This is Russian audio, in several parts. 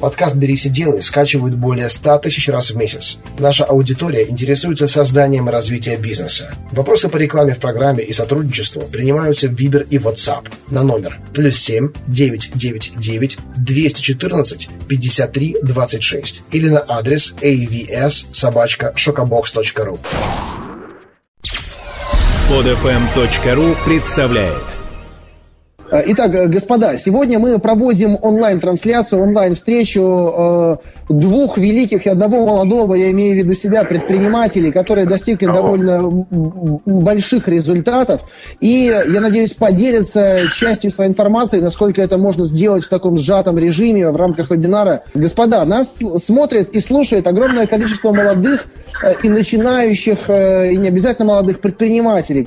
Подкаст «Берись и делай» скачивают более 100 тысяч раз в месяц. Наша аудитория интересуется созданием и развитием бизнеса. Вопросы по рекламе в программе и сотрудничеству принимаются в Viber и WhatsApp на номер +7 999 214 53 26 или на адрес avs@shockbox.ru. Odfm.ru представляет. Итак, господа, сегодня мы проводим онлайн-трансляцию, онлайн-встречу двух великих и одного молодого, я имею в виду себя, предпринимателей, которые достигли довольно больших результатов. И, я надеюсь, поделятся частью своей информации, насколько это можно сделать в таком сжатом режиме в рамках вебинара. Господа, нас смотрит и слушает огромное количество молодых и начинающих, и не обязательно молодых предпринимателей,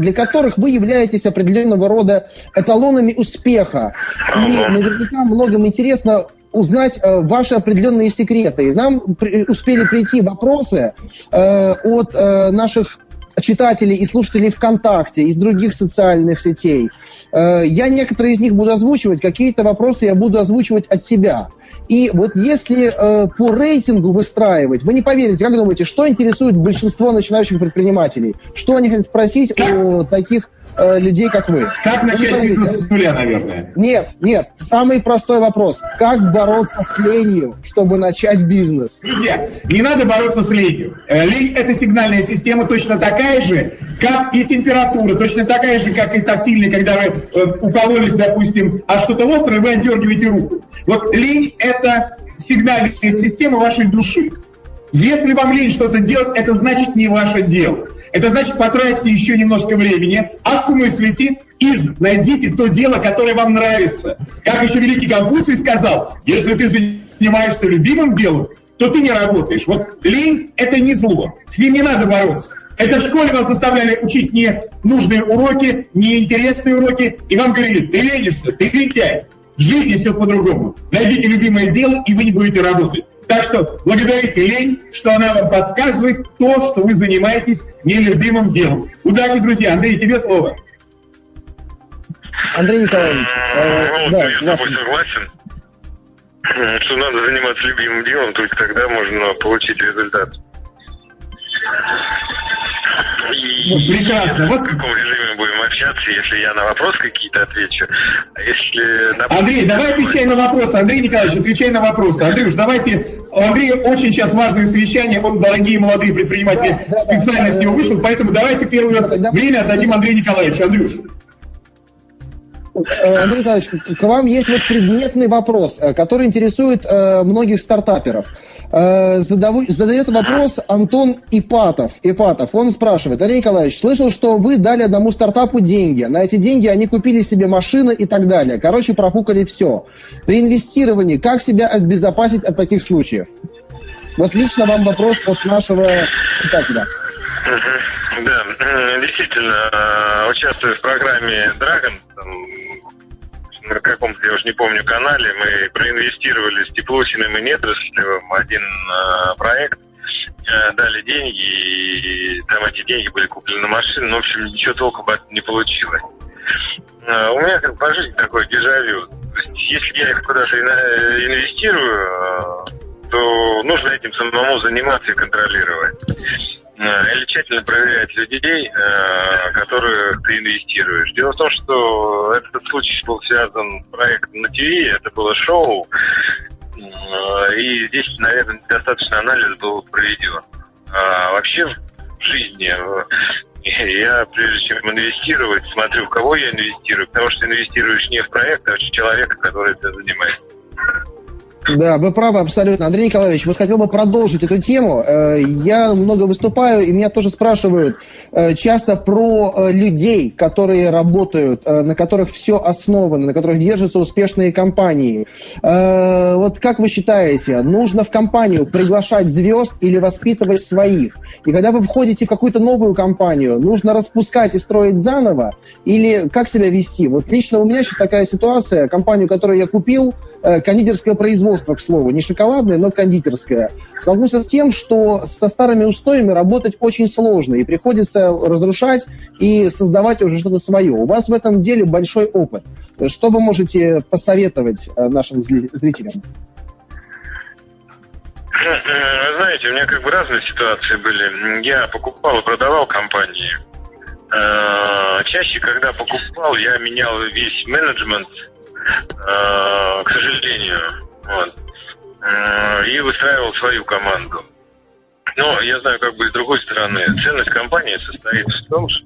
для которых вы являетесь определенного рода эталонами успеха. И наверняка многим интересно узнать ваши определенные секреты. И нам успели прийти вопросы от наших читателей и слушателей ВКонтакте, из других социальных сетей. Я некоторые из них буду озвучивать, какие-то вопросы я буду озвучивать от себя. И вот если по рейтингу выстраивать, вы не поверите, как думаете, что интересует большинство начинающих предпринимателей? Что они хотят спросить у таких людей, как вы? Как начать бизнес с нуля, наверное? Нет. Самый простой вопрос. Как бороться с ленью, чтобы начать бизнес? Друзья, не надо бороться с ленью. Лень – это сигнальная система, точно такая же, как и температура, точно такая же, как и тактильная, когда вы укололись, допустим, а что-то острое, вы отдергиваете руку. Вот лень – это сигнальная система вашей души. Если вам лень что-то делать, это значит не ваше дело. Это значит, потратьте еще немножко времени, осмыслите, найдите то дело, которое вам нравится. Как еще великий Конфуций сказал, если ты занимаешься любимым делом, то ты не работаешь. Вот лень – это не зло, с ним не надо бороться. Это в школе вас заставляли учить ненужные уроки, неинтересные уроки, и вам говорили, ты ленишься, ты лентяй. В жизни все по-другому. Найдите любимое дело, и вы не будете работать. Так что благодарите лень, что она вам подсказывает то, что вы занимаетесь нелюбимым делом. Удачи, друзья. Андрей, тебе слово. Андрей Николаевич. Да, я с тобой согласен, что надо заниматься любимым делом, только тогда можно получить результат. Прекрасно. Вот в каком режиме будем общаться, если я на вопросы какие-то отвечу. Андрей, давай отвечай на вопросы. Андрей Николаевич, отвечай на вопросы. Андрюш, давайте. У Андрея очень сейчас важное совещание. Он, дорогие молодые предприниматели, специально с него вышел. Поэтому давайте первое время отдадим Андрею Николаевичу. Андрюш. Андрей Николаевич, к вам есть вот предметный вопрос, который интересует многих стартаперов. Задает вопрос Антон Ипатов. Он спрашивает, Андрей Николаевич, слышал, что вы дали одному стартапу деньги. На эти деньги они купили себе машины и так далее. Короче, профукали все. При инвестировании как себя обезопасить от таких случаев? Вот лично вам вопрос от нашего читателя. Да, действительно, участвуя в программе «Драгон», на каком-то, я уже не помню, канале, мы проинвестировали с Теплухиным и Недорослевым один проект, дали деньги, и там эти деньги были куплены на машины, но, в общем, ничего толком не получилось. У меня как по жизни такое дежавю. То есть, если я куда-то инвестирую, то нужно этим самому заниматься и контролировать. Или тщательно проверять людей, которых ты инвестируешь. Дело в том, что этот случай был связан с проектом на ТВ, это было шоу, и здесь, наверное, недостаточно анализ был проведен. Вообще в жизни я, прежде чем инвестировать, смотрю, в кого я инвестирую, потому что инвестируешь не в проект, а в человека, который этим занимается. Да, вы правы абсолютно. Андрей Николаевич, вот хотел бы продолжить эту тему. Я много выступаю, и меня тоже спрашивают часто про людей, которые работают, на которых все основано, на которых держатся успешные компании. Вот как вы считаете, нужно в компанию приглашать звезд или воспитывать своих? И когда вы входите в какую-то новую компанию, нужно распускать и строить заново? Или как себя вести? Вот лично у меня сейчас такая ситуация. Компанию, которую я купил, кондитерское производство, к слову, не шоколадное, но кондитерское. Столкнулся с тем, что со старыми устоями работать очень сложно, и приходится разрушать и создавать уже что-то свое. У вас в этом деле большой опыт. Что вы можете посоветовать нашим зрителям? Знаете, у меня как бы разные ситуации были. Я покупал и продавал компании. Чаще, когда покупал, я менял весь менеджмент, к сожалению. Вот. И выстраивал свою команду. Но я знаю, как бы с другой стороны, ценность компании состоит в том, что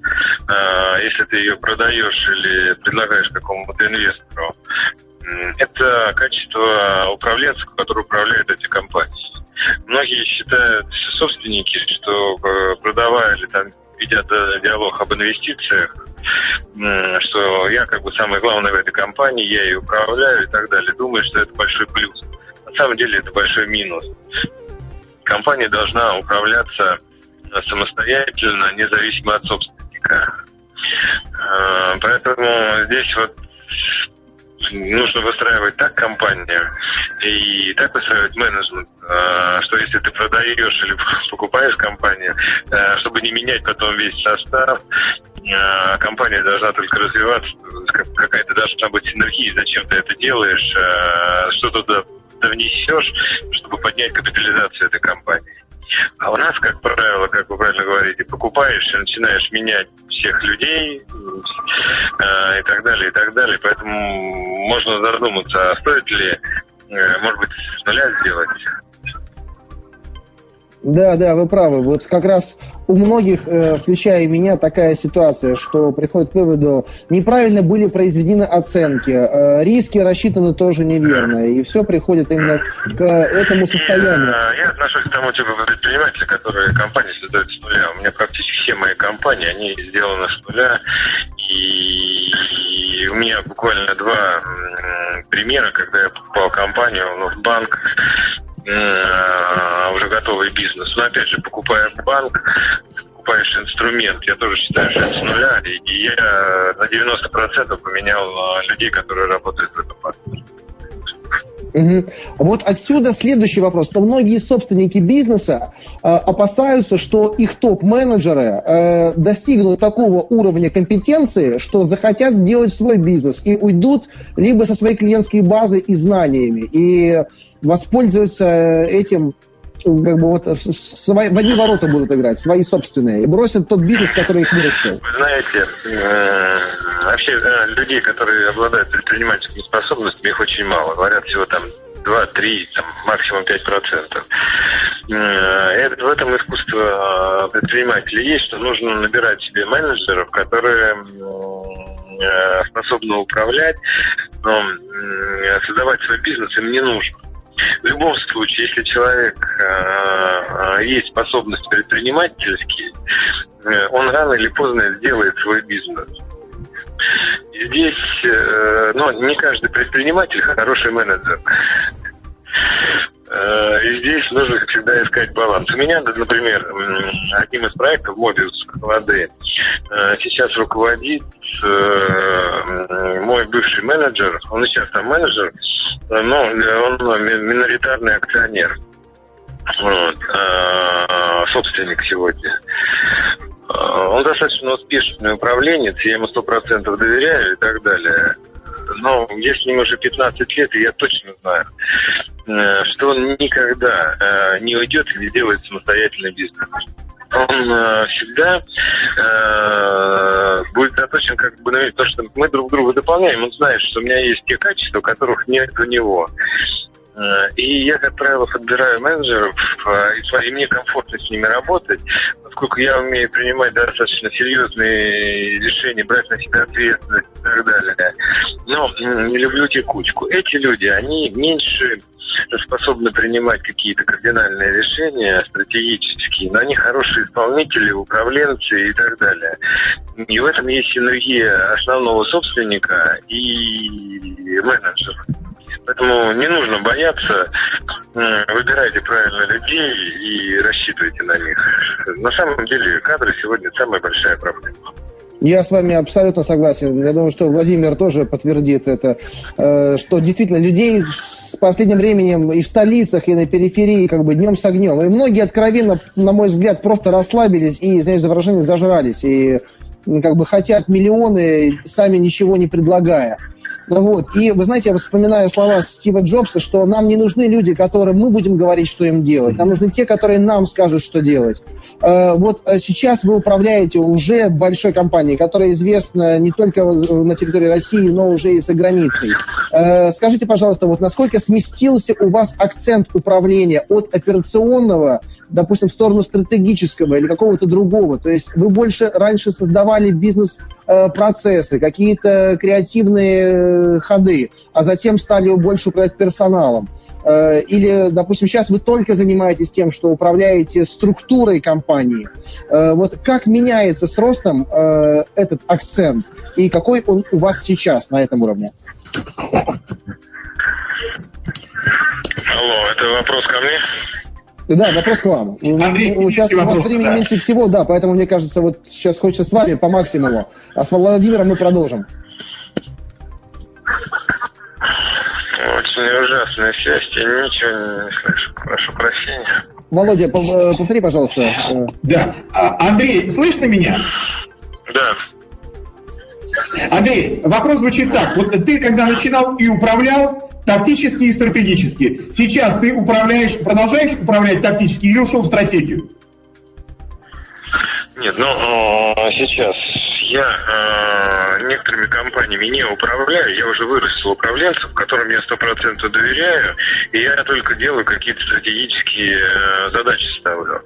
если ты ее продаешь или предлагаешь какому-то инвестору, это качество управленцев, которые управляют эти компании. Многие считают, собственники, что продавая или там ведя диалог об инвестициях, что я как бы самое главное в этой компании, я ее управляю и так далее. Думаю, что это большой плюс. На самом деле это большой минус. Компания должна управляться самостоятельно, независимо от собственника. Поэтому здесь вот нужно выстраивать так компанию и так выстраивать менеджмент, что если ты продаешь или покупаешь компанию, чтобы не менять потом весь состав, компания должна только развиваться, какая-то должна быть синергия, зачем ты это делаешь, что туда внесешь, чтобы поднять капитализацию этой компании. А у нас, как правило, как вы правильно говорите, покупаешь и начинаешь менять всех людей и так далее, и так далее. Поэтому можно задуматься, а стоит ли, может быть, с нуля сделать. Да, вы правы. Вот как раз у многих, включая меня, такая ситуация, что приходит к выводу, неправильно были произведены оценки, риски рассчитаны тоже неверно, и все приходит именно к этому состоянию. Я отношусь к тому типу предпринимателя, который компании создает с нуля. У меня практически все мои компании, они сделаны с нуля, и у меня буквально два примера, когда я покупал компанию в банк, уже готовый бизнес. Но опять же, покупая банк, покупаешь инструмент. Я тоже считаю, что это с нуля. И я на 90% поменял людей, которые работают в этом банке. Угу. Вот отсюда следующий вопрос. То многие собственники бизнеса опасаются, что их топ-менеджеры достигнут такого уровня компетенции, что захотят сделать свой бизнес и уйдут либо со своей клиентской базой и знаниями, и воспользуются этим, как бы вот в одни ворота будут играть, свои собственные, и бросят тот бизнес, который их вырастил. Вы знаете, вообще людей, которые обладают предпринимательскими способностями, их очень мало. Говорят, всего там 2-3, там, максимум 5%. В этом искусство предпринимателей есть, что нужно набирать себе менеджеров, которые способны управлять, но создавать свой бизнес им не нужно. В любом случае, если человек есть способность предпринимательские, он рано или поздно сделает свой бизнес. И здесь, не каждый предприниматель хороший менеджер. И здесь нужно всегда искать баланс. У меня, например, одним из проектов «Мобильской воды» сейчас руководит мой бывший менеджер. Он сейчас там менеджер, но он миноритарный акционер. Вот. Собственник сегодня. Он достаточно успешный управленец, я ему 100% доверяю и так далее. Но я с ним уже 15 лет, и я точно знаю, что он никогда не уйдет и не делает самостоятельный бизнес. Он всегда будет заточен как бы на то, что мы друг друга дополняем. Он знает, что у меня есть те качества, которых нет у него. И я, как правило, подбираю менеджеров, и мне комфортно с ними работать, поскольку я умею принимать достаточно серьезные решения, брать на себя ответственность и так далее. Но не люблю текучку. Эти люди, они меньше способны принимать какие-то кардинальные решения стратегические, но они хорошие исполнители, управленцы и так далее. И в этом есть синергия основного собственника и менеджера. Поэтому не нужно бояться, выбирайте правильно людей и рассчитывайте на них. На самом деле кадры сегодня самая большая проблема. Я с вами абсолютно согласен. Я думаю, что Владимир тоже подтвердит это, что действительно людей с последним временем и в столицах, и на периферии как бы днем с огнем. И многие откровенно, на мой взгляд, просто расслабились и, извиняюсь за выражение, зажрались. И как бы хотят миллионы, сами ничего не предлагая. Вот. И, вы знаете, я вспоминаю слова Стива Джобса, что нам не нужны люди, которым мы будем говорить, что им делать. Нам нужны те, которые нам скажут, что делать. Вот сейчас вы управляете уже большой компанией, которая известна не только на территории России, но уже и за границей. Скажите, пожалуйста, вот насколько сместился у вас акцент управления от операционного, допустим, в сторону стратегического или какого-то другого? То есть вы больше раньше создавали бизнес-процессы, какие-то креативные ходы, а затем стали больше управлять персоналом. Или, допустим, сейчас вы только занимаетесь тем, что управляете структурой компании. Вот как меняется с ростом этот акцент? И какой он у вас сейчас на этом уровне? Алло, это вопрос ко мне? Да, вопрос к вам. Андрей, сейчас у вас времени меньше всего, да, поэтому, мне кажется, вот сейчас хочется с вами по максимуму. А с Владимиром мы продолжим. Очень ужасная связь, я ничего не слышу. Прошу прощения. Володя, повтори, пожалуйста. Да. Андрей, слышно меня? Да. Андрей, вопрос звучит так. Вот ты, когда начинал и управлял, тактически и стратегически. Сейчас ты управляешь, продолжаешь управлять тактически или ушел в стратегию? Нет, ну сейчас я некоторыми компаниями не управляю. Я уже вырастил управленцев, которым я 100% доверяю. И я только делаю какие-то стратегические задачи ставлю.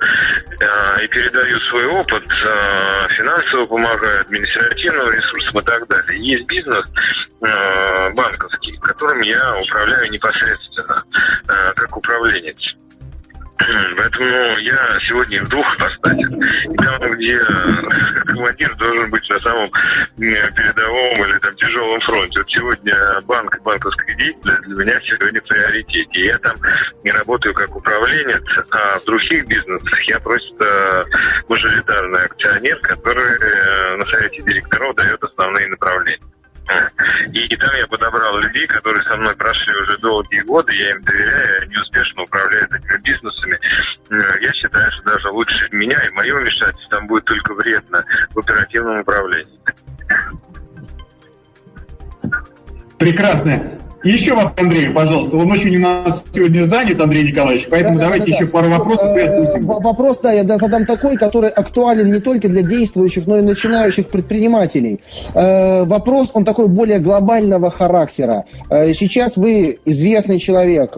И передаю свой опыт, финансово помогаю, административным ресурсам и так далее. Есть бизнес банковский, которым я управляю непосредственно, как управленец. Поэтому я сегодня в двух ипостасях. И там, где командир должен быть на самом передовом или там тяжелом фронте. Вот сегодня банк и банковская деятельность для меня сегодня в приоритете. Я там не работаю как управленец, а в других бизнесах я просто мажоритарный акционер, который на совете директоров дает основные направления. И там я подобрал людей, которые со мной прошли уже долгие годы, я им доверяю, они успешно управляют этими бизнесами. Я считаю, что даже лучше меня и мое вмешательство там будет только вредно в оперативном управлении. Прекрасно. Еще вопрос Андрею, пожалуйста. Он очень у нас сегодня занят, Андрей Николаевич, поэтому давайте еще пару вопросов. Вопрос, да, я задам такой, который актуален не только для действующих, но и начинающих предпринимателей. Вопрос, он такой более глобального характера. Сейчас вы известный человек,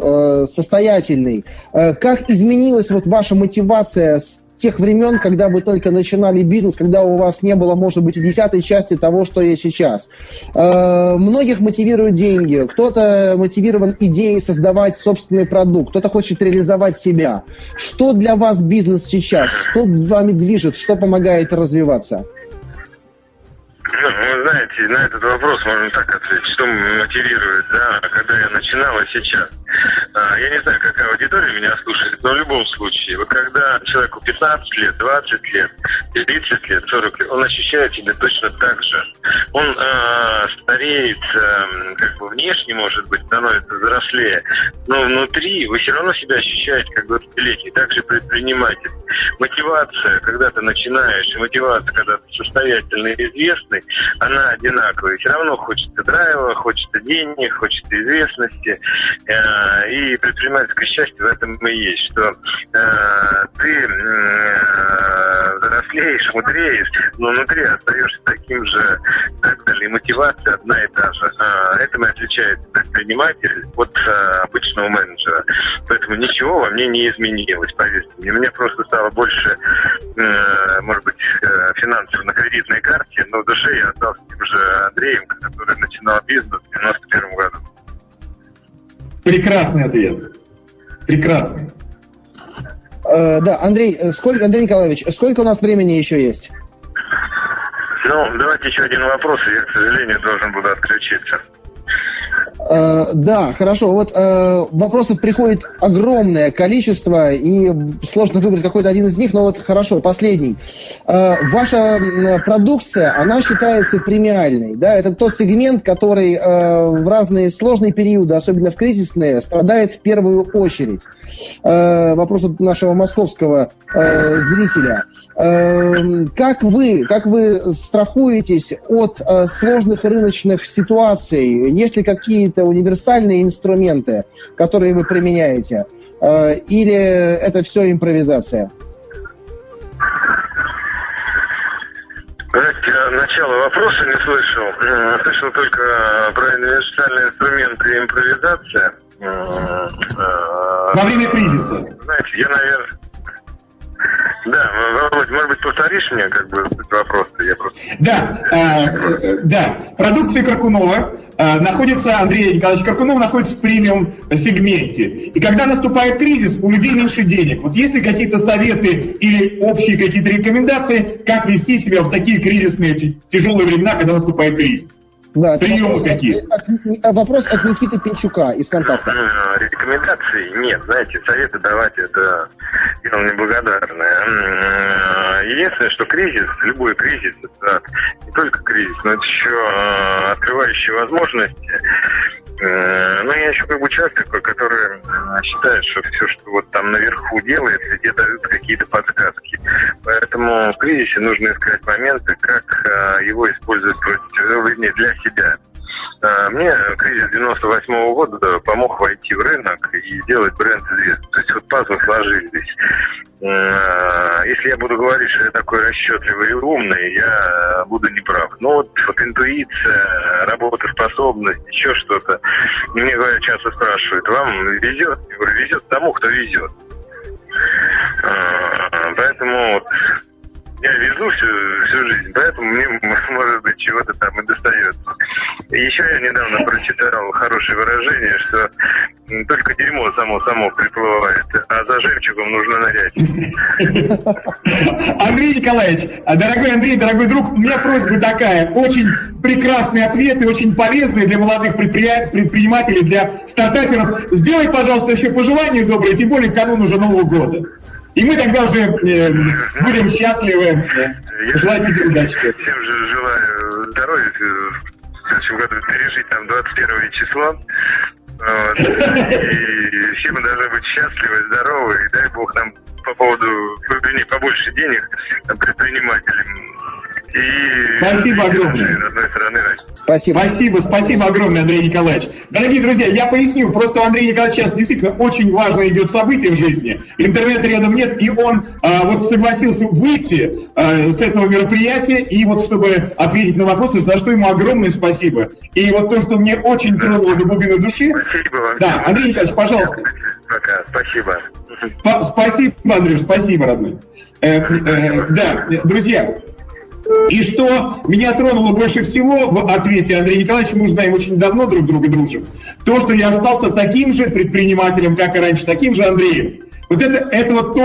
состоятельный. Как изменилась вот ваша мотивация с тех времен, когда вы только начинали бизнес, когда у вас не было, может быть, и десятой части того, что есть сейчас. Многих мотивируют деньги, кто-то мотивирован идеей создавать собственный продукт, кто-то хочет реализовать себя. Что для вас бизнес сейчас? Что вами движет? Что помогает развиваться? Ну, вы знаете, на этот вопрос можно так ответить, что мотивирует, да, когда я начинал и сейчас. Я не знаю, какая аудитория меня слушает, но в любом случае, вот когда человеку 15 лет, 20 лет, 30 лет, 40 лет, он ощущает себя точно так же. Он стареет, как бы внешне, может быть, становится взрослее, но внутри вы все равно себя ощущаете как 20-летний, также предприниматель. Мотивация, когда ты начинаешь, мотивация, когда ты состоятельный и известный, она одинаковая. Все равно хочется драйва, хочется денег, хочется известности. И предпринимательское счастье в этом и есть, что ты взрослеешь, мудреешь, но внутри остаешься таким же, так далее. И мотивация одна и та же. Этим и отличается предприниматель от обычного менеджера. Поэтому ничего во мне не изменилось, поверьте мне. У меня просто стало больше, может быть, финансов на кредитной карте, но в душе я остался тем же Андреем, который начинал бизнес в 91 году. Прекрасный ответ. Прекрасный. Да, Андрей Николаевич, сколько у нас времени еще есть? Ну, давайте еще один вопрос, и я, к сожалению, должен буду отключиться. Да, хорошо. Вот вопросов приходит огромное количество, и сложно выбрать какой-то один из них, но вот хорошо, последний. Ваша продукция, она считается премиальной, да? Это тот сегмент, который в разные сложные периоды, особенно в кризисные, страдает в первую очередь. Вопрос от нашего московского зрителя. Как вы страхуетесь от сложных рыночных ситуаций? Есть ли какие-то универсальные инструменты, которые вы применяете? Или это все импровизация? Начало вопроса не слышал. Слышал только про универсальные инструменты и импровизация. Во время кризиса. Знаете, я, наверное... Да, Володь, может быть, повторишь мне вопрос? Я просто... Да, продукция Коркунова находится, Андрей Николаевич Коркунов находится в премиум-сегменте. И когда наступает кризис, у людей меньше денег. Вот есть ли какие-то советы или общие какие-то рекомендации, как вести себя в такие кризисные, тяжелые времена, когда наступает кризис? Да, приемы вопрос какие? Вопрос от Никиты Пинчука из «Контакта». Рекомендаций нет, знаете, советы давать — это дело неблагодарное. Единственное, что кризис, любой кризис, это не только кризис, но это еще открывающие возможности. Ну, я еще человек такой, который считает, что все, что вот там наверху делается, где дают какие-то подсказки. Поэтому в кризисе нужно искать моменты, как его использовать для себя. Мне кризис 98-го года помог войти в рынок и сделать бренд известным. То есть вот пазлы сложились. Если я буду говорить, что я такой расчетливый и умный, я буду неправ. Но вот интуиция, работоспособность, еще что-то. Мне говорят, часто спрашивают, вам везет? Я говорю, везет тому, кто везет. Поэтому вот я везу всю жизнь, поэтому мне, может быть, чего-то там и достается. Еще я недавно прочитал хорошее выражение, что только дерьмо само приплывает, а за жемчугом нужно нырять. Андрей Николаевич, дорогой Андрей, дорогой друг, у меня просьба такая. Очень прекрасные ответы, очень полезные для молодых предпринимателей, для стартаперов. Сделай, пожалуйста, еще пожелание доброе, тем более в канун уже Нового года. И мы тогда уже будем счастливы. Желаю тебе удачи. Я всем же желаю здоровья. В следующем году пережить там 21 числа. Вот. И все мы должны быть счастливы, здоровы. И дай бог нам по поводу побольше денег предпринимателям. И спасибо огромное. Спасибо огромное, Андрей Николаевич. Дорогие друзья, я поясню. Просто Андрей Николаевич сейчас действительно очень важное идет событие в жизни. Интернета рядом нет, и он вот согласился выйти с этого мероприятия, и вот чтобы ответить на вопросы, за что ему огромное спасибо. И вот то, что мне очень тронуло до глубины души. Спасибо вам. Да, Андрей Николаевич, пожалуйста. Пока, спасибо. Спасибо, Андрей, спасибо, родной. Да, друзья. И что меня тронуло больше всего в ответе Андрея Николаевича, мы знаем очень давно друг друга дружим, то, что я остался таким же предпринимателем, как и раньше, таким же Андреем. Вот это вот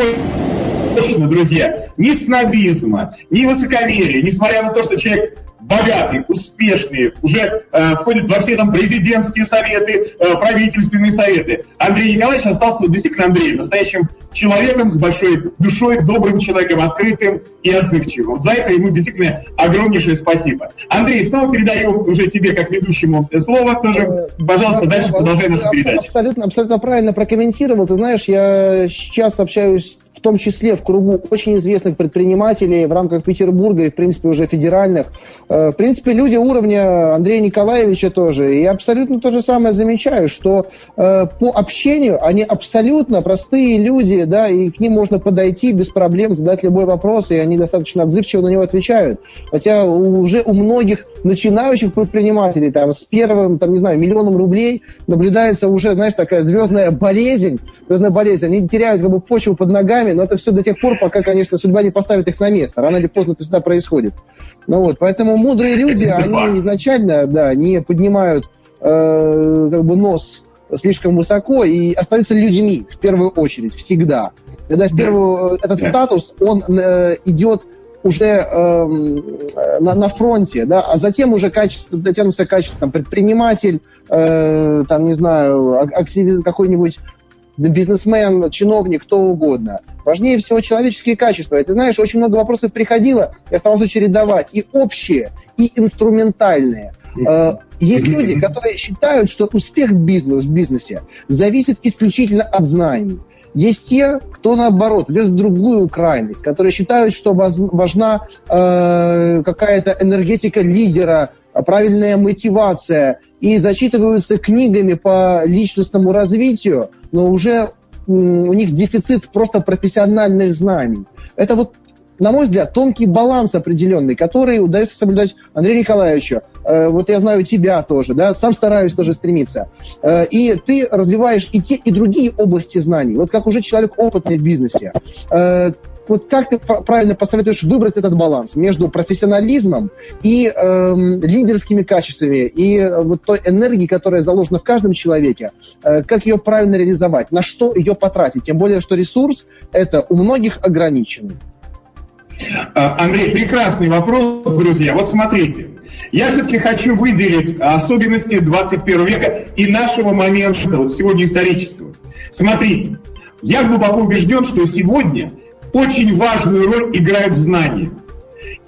точно, друзья, ни снобизма, ни высокомерия, несмотря на то, что человек богатый, успешный, уже входит во все там президентские советы, правительственные советы. Андрей Николаевич остался вот действительно Андреем, настоящим человеком с большой душой, добрым человеком, открытым и отзывчивым. За это ему действительно огромнейшее спасибо. Андрей, снова передаю уже тебе, как ведущему, слово тоже. Пожалуйста, дальше продолжай нашу передачу. Абсолютно правильно прокомментировал. Ты знаешь, я сейчас общаюсь в том числе в кругу очень известных предпринимателей в рамках Петербурга и, в принципе, уже федеральных. В принципе, люди уровня Андрея Николаевича тоже. И абсолютно то же самое замечаю, что по общению они абсолютно простые люди, да, и к ним можно подойти без проблем, задать любой вопрос, и они достаточно отзывчиво на него отвечают. Хотя уже у многих начинающих предпринимателей там с первым, там, не знаю, миллионом рублей наблюдается уже, знаешь, такая звездная болезнь. Они теряют как бы почву под ногами, но это все до тех пор, пока, конечно, судьба не поставит их на место. Рано или поздно это всегда происходит. Ну вот, поэтому мудрые люди, они изначально, да, не поднимают нос слишком высоко и остаются людьми в первую очередь, всегда. Когда в первую этот статус, он идет уже на фронте, да, а затем уже качество, дотянутся качества, там, предприниматель, там, не знаю, активист какой-нибудь, бизнесмен, чиновник, кто угодно. Важнее всего человеческие качества. И ты знаешь, очень много вопросов приходило, я старался чередовать и общие, и инструментальные. Есть люди, которые считают, что успех в бизнесе зависит исключительно от знаний. Есть те, кто, наоборот, идет в другую крайность, которые считают, что важна какая-то энергетика лидера, правильная мотивация, и зачитываются книгами по личностному развитию, но уже у них дефицит просто профессиональных знаний. Это вот, на мой взгляд, тонкий баланс определенный, который удается соблюдать Андрею Николаевичу. Вот я знаю тебя тоже, да, сам стараюсь тоже стремиться. И ты развиваешь и те, и другие области знаний. Вот как уже человек опытный в бизнесе. Вот как ты правильно посоветуешь выбрать этот баланс между профессионализмом и лидерскими качествами, и вот той энергией, которая заложена в каждом человеке, как ее правильно реализовать, на что ее потратить? Тем более, что ресурс это у многих ограничен. Андрей, прекрасный вопрос, друзья. Вот смотрите, я все-таки хочу выделить особенности 21 века и нашего момента, вот сегодня исторического. Смотрите, я глубоко убежден, что сегодня очень важную роль играют знания.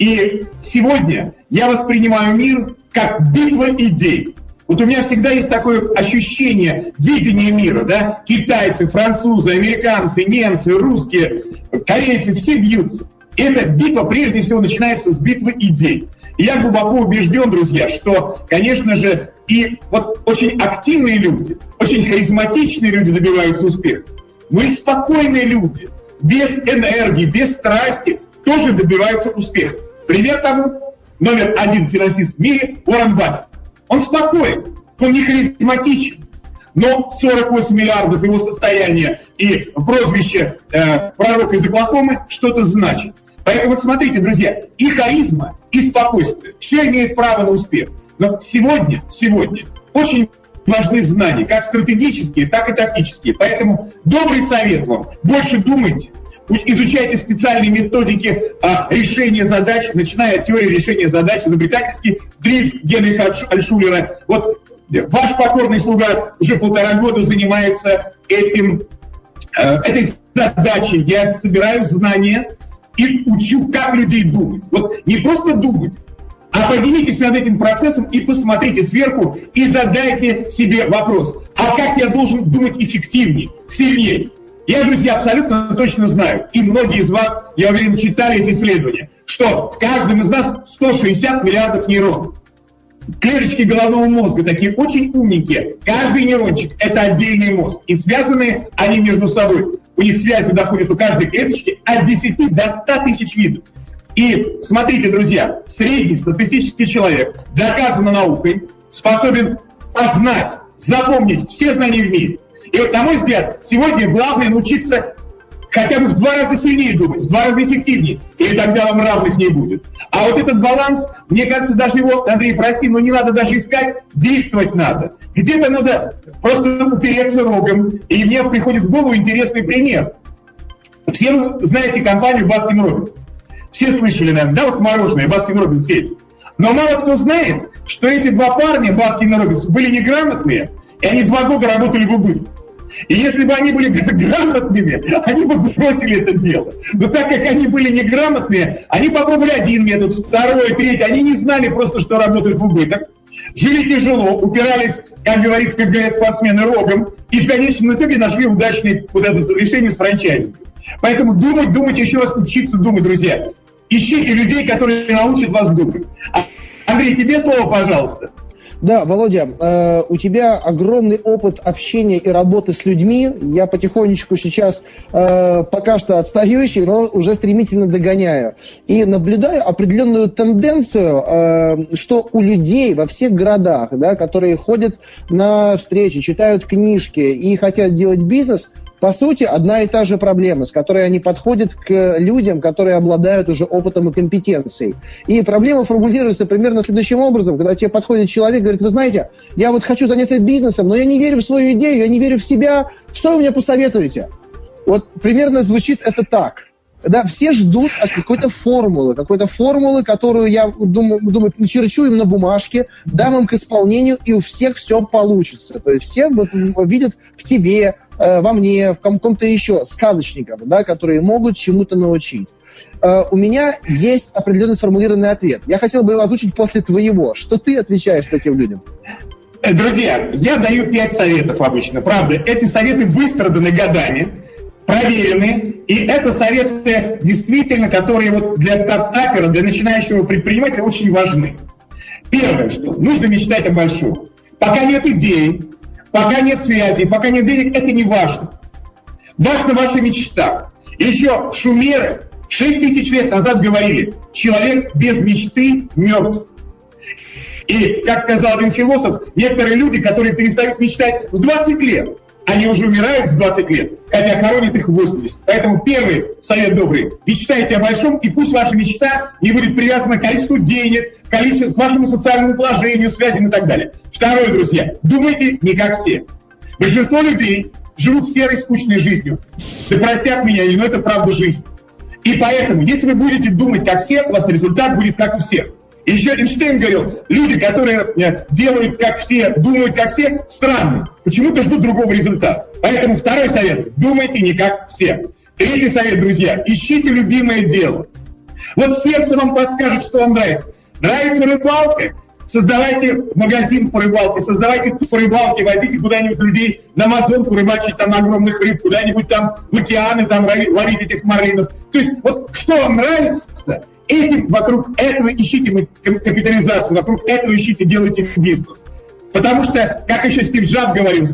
И сегодня я воспринимаю мир как битва идей. Вот у меня всегда есть такое ощущение видения мира, да? Китайцы, французы, американцы, немцы, русские, корейцы, все бьются. И эта битва прежде всего начинается с битвы идей. И я глубоко убежден, друзья, что, конечно же, и вот очень активные люди, очень харизматичные люди добиваются успеха, но и спокойные люди, без энергии, без страсти, тоже добиваются успеха. Пример тому номер один финансист в мире Уоррен Баффет. Он спокоен, он не харизматичен, но 48 миллиардов его состояния и прозвище пророка из Оклахомы что-то значит. Поэтому вот смотрите, друзья, и харизма, и спокойствие, все имеет право на успех. Но сегодня очень важны знания, как стратегические, так и тактические. Поэтому добрый совет вам. Больше думайте, изучайте специальные методики решения задач, начиная от теории решения задач, изобретательский дрифт Генриха Альтшуллера. Вот ваш покорный слуга уже 1,5 года занимается этой задачей. Я собираю знания и учу, как людей думать. Вот не просто думать, а поднимитесь над этим процессом и посмотрите сверху, и задайте себе вопрос: а как я должен думать эффективнее, сильнее? Я, друзья, абсолютно точно знаю, и многие из вас, я уверен, читали эти исследования, что в каждом из нас 160 миллиардов нейронов. Клеточки головного мозга такие очень умненькие. Каждый нейрончик — это отдельный мозг, и связаны они между собой. У них связи доходят у каждой клеточки от 10 до 100 тысяч видов. И смотрите, друзья, средний статистический человек, доказано наукой, способен познать, запомнить все знания в мире. И вот, на мой взгляд, сегодня главное научиться хотя бы в 2 раза сильнее думать, в 2 раза эффективнее, и тогда вам равных не будет. А вот этот баланс, мне кажется, даже его, Андрей, прости, но не надо даже искать, действовать надо. Где-то надо просто упереться рогом, и мне приходит в голову интересный пример. Все вы знаете компанию «Баскин Роббинс». Все слышали, наверное, да, вот мороженое, Баскин Роббинс сеть. Но мало кто знает, что эти два парня, Баскин и Роббинс, были неграмотные, и они 2 года работали в убыток. И если бы они были грамотными, они бы бросили это дело. Но так как они были неграмотные, они попробовали один метод, второй, третий. Они не знали просто, что работают в убыток. Жили тяжело, упирались, как говорят спортсмены, рогом. И в конечном итоге нашли удачное вот это решение с франчайзингом. Поэтому думать, еще раз учиться думать, друзья. Ищите людей, которые научат вас думать. Андрей, тебе слово, пожалуйста. Да, Володя, у тебя огромный опыт общения и работы с людьми. Я потихонечку сейчас пока что отстающий, но уже стремительно догоняю. И наблюдаю определенную тенденцию, что у людей во всех городах, да, которые ходят на встречи, читают книжки и хотят делать бизнес, по сути, одна и та же проблема, с которой они подходят к людям, которые обладают уже опытом и компетенцией. И проблема формулируется примерно следующим образом. Когда тебе подходит человек и говорит: вы знаете, я вот хочу заняться бизнесом, но я не верю в свою идею, я не верю в себя. Что вы мне посоветуете? Вот примерно звучит это так. Да, все ждут от какой-то формулы, которую я думаю, начерчу им на бумажке, дам им к исполнению, и у всех все получится. То есть все вот видят в тебе, во мне, в каком-то еще сказочников, да, которые могут чему-то научить. У меня есть определенно сформулированный ответ. Я хотел бы его озвучить после твоего. Что ты отвечаешь таким людям? Друзья, я даю 5 советов обычно, правда. Эти советы выстраданы годами, проверены, и это советы действительно, которые вот для стартапера, для начинающего предпринимателя очень важны. Первое, что нужно мечтать о большом. Пока нет идей, пока нет связей, пока нет денег, это не важно. Важна ваша мечта. Еще шумеры 6000 лет назад говорили: человек без мечты мертв. И, как сказал один философ, некоторые люди, которые перестают мечтать в 20 лет, они уже умирают в 20 лет, хотя хоронят их в 80. Поэтому первый совет добрый: мечтайте о большом, и пусть ваша мечта не будет привязана к количеству денег, к вашему социальному положению, связям и так далее. Второе, друзья, думайте не как все. Большинство людей живут серой, скучной жизнью. Да простят меня, но это правда жизнь. И поэтому, если вы будете думать как все, у вас результат будет как у всех. Еще Эйнштейн говорил: люди, которые делают как все, думают как все, странны, почему-то ждут другого результата. Поэтому второй совет: думайте не как все. Третий совет, друзья: ищите любимое дело. Вот сердце вам подскажет, что вам нравится. Нравится рыбалка? Создавайте магазин по рыбалке, создавайте по рыбалке, возите куда-нибудь людей на Амазонку рыбачить там огромных рыб, куда-нибудь там в океаны там ловить этих маринов. То есть вот что вам нравится, вокруг этого ищите капитализацию, вокруг этого ищите, делайте бизнес. Потому что, как еще Стив Джобс говорил,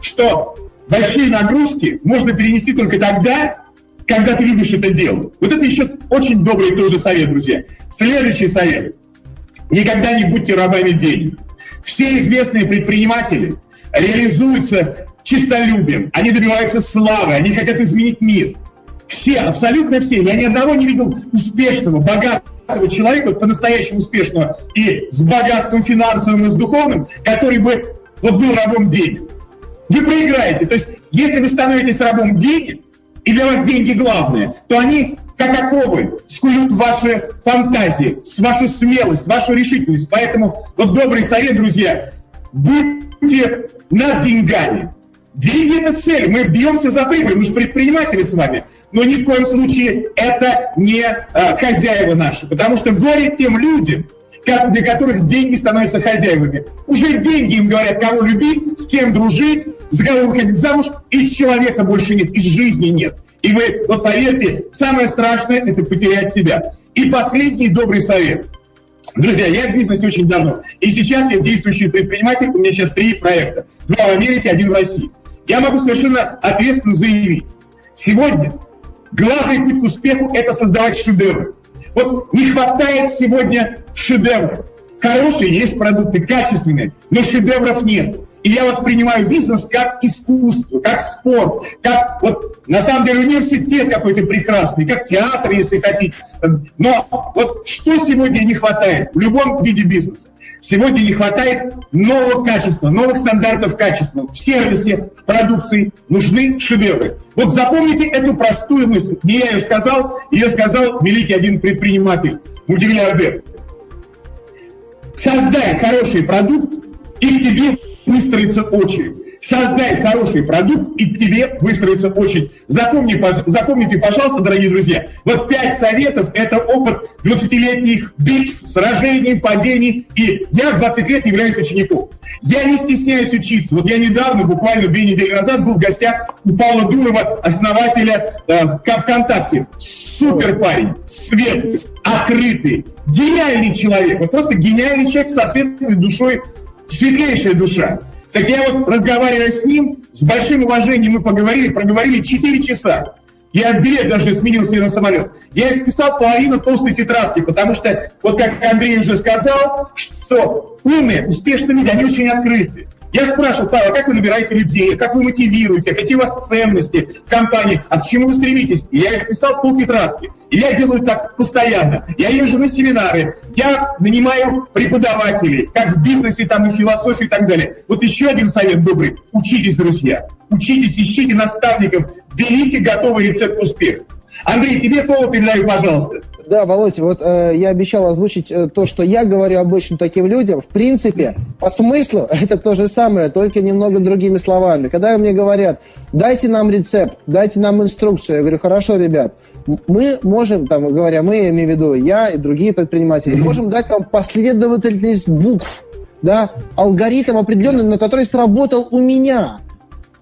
что большие нагрузки можно перенести только тогда, когда ты любишь это дело. Вот это еще очень добрый тоже совет, друзья. Следующий совет. Никогда не будьте рабами денег. Все известные предприниматели реализуются честолюбием, они добиваются славы, они хотят изменить мир. Все, абсолютно все. Я ни одного не видел успешного, богатого человека, вот по-настоящему успешного, и с богатством финансовым и с духовным, который бы вот был рабом денег. Вы проиграете. То есть, если вы становитесь рабом денег, и для вас деньги главное, то они, как оковы, скуют ваши фантазии, вашу смелость, вашу решительность. Поэтому вот добрый совет, друзья: будьте над деньгами. Деньги – это цель, мы бьемся за прибыль, мы же предприниматели с вами, но ни в коем случае это не хозяева наши, потому что горе тем людям, для которых деньги становятся хозяевами. Уже деньги им говорят, кого любить, с кем дружить, за кого выходить замуж, и человека больше нет, и жизни нет. И вы, вот поверьте, самое страшное – это потерять себя. И последний добрый совет. Друзья, я в бизнесе очень давно, и сейчас я действующий предприниматель, у меня сейчас 3 проекта, 2 в Америке, 1 в России. Я могу совершенно ответственно заявить: сегодня главный путь к успеху – это создавать шедевры. Вот не хватает сегодня шедевров. Хорошие есть продукты, качественные, но шедевров нет. И я воспринимаю бизнес как искусство, как спорт, как вот на самом деле университет какой-то прекрасный, как театр, если хотите. Но вот что сегодня не хватает в любом виде бизнеса? Сегодня не хватает нового качества, новых стандартов качества. В сервисе, в продукции нужны шедевры. Вот запомните эту простую мысль. Не я ее сказал, великий один предприниматель, мультимиллиардер. Создай хороший продукт, и к тебе выстроится очередь. Создай хороший продукт, и к тебе выстроится очередь. Запомните, пожалуйста, дорогие друзья, вот 5 советов – это опыт 20-летних битв, сражений, падений. И я в 20 лет являюсь учеником. Я не стесняюсь учиться. Вот я недавно, буквально 2 недели назад, был в гостях у Павла Дурова, основателя ВКонтакте. Супер парень, светлый, открытый, гениальный человек. Вот просто гениальный человек со светлой душой, светлейшая душа. Так я вот, разговаривая с ним, с большим уважением мы проговорили 4 часа. Я билет даже сменил себе на самолет. Я исписал половину толстой тетрадки, потому что, вот как Андрей уже сказал, что умные, успешные люди, они очень открыты. Я спрашивал: Павел, а как вы набираете людей, как вы мотивируете, какие у вас ценности в компании, а к чему вы стремитесь? И я исписал полтетрадки. И я делаю так постоянно. Я езжу на семинары, я нанимаю преподавателей, как в бизнесе, там и в философии и так далее. Вот еще один совет добрый. Учитесь, друзья. Учитесь, ищите наставников, берите готовый рецепт успеха. Андрей, тебе слово передаю, пожалуйста. Да, Володь, вот я обещал озвучить то, что я говорю обычно таким людям. В принципе, по смыслу это то же самое, только немного другими словами. Когда мне говорят, дайте нам рецепт, дайте нам инструкцию, я говорю, хорошо, ребят, мы можем, там, говоря мы, я имею в виду я и другие предприниматели, можем дать вам последовательность букв, да, алгоритм определенный, но который сработал у меня.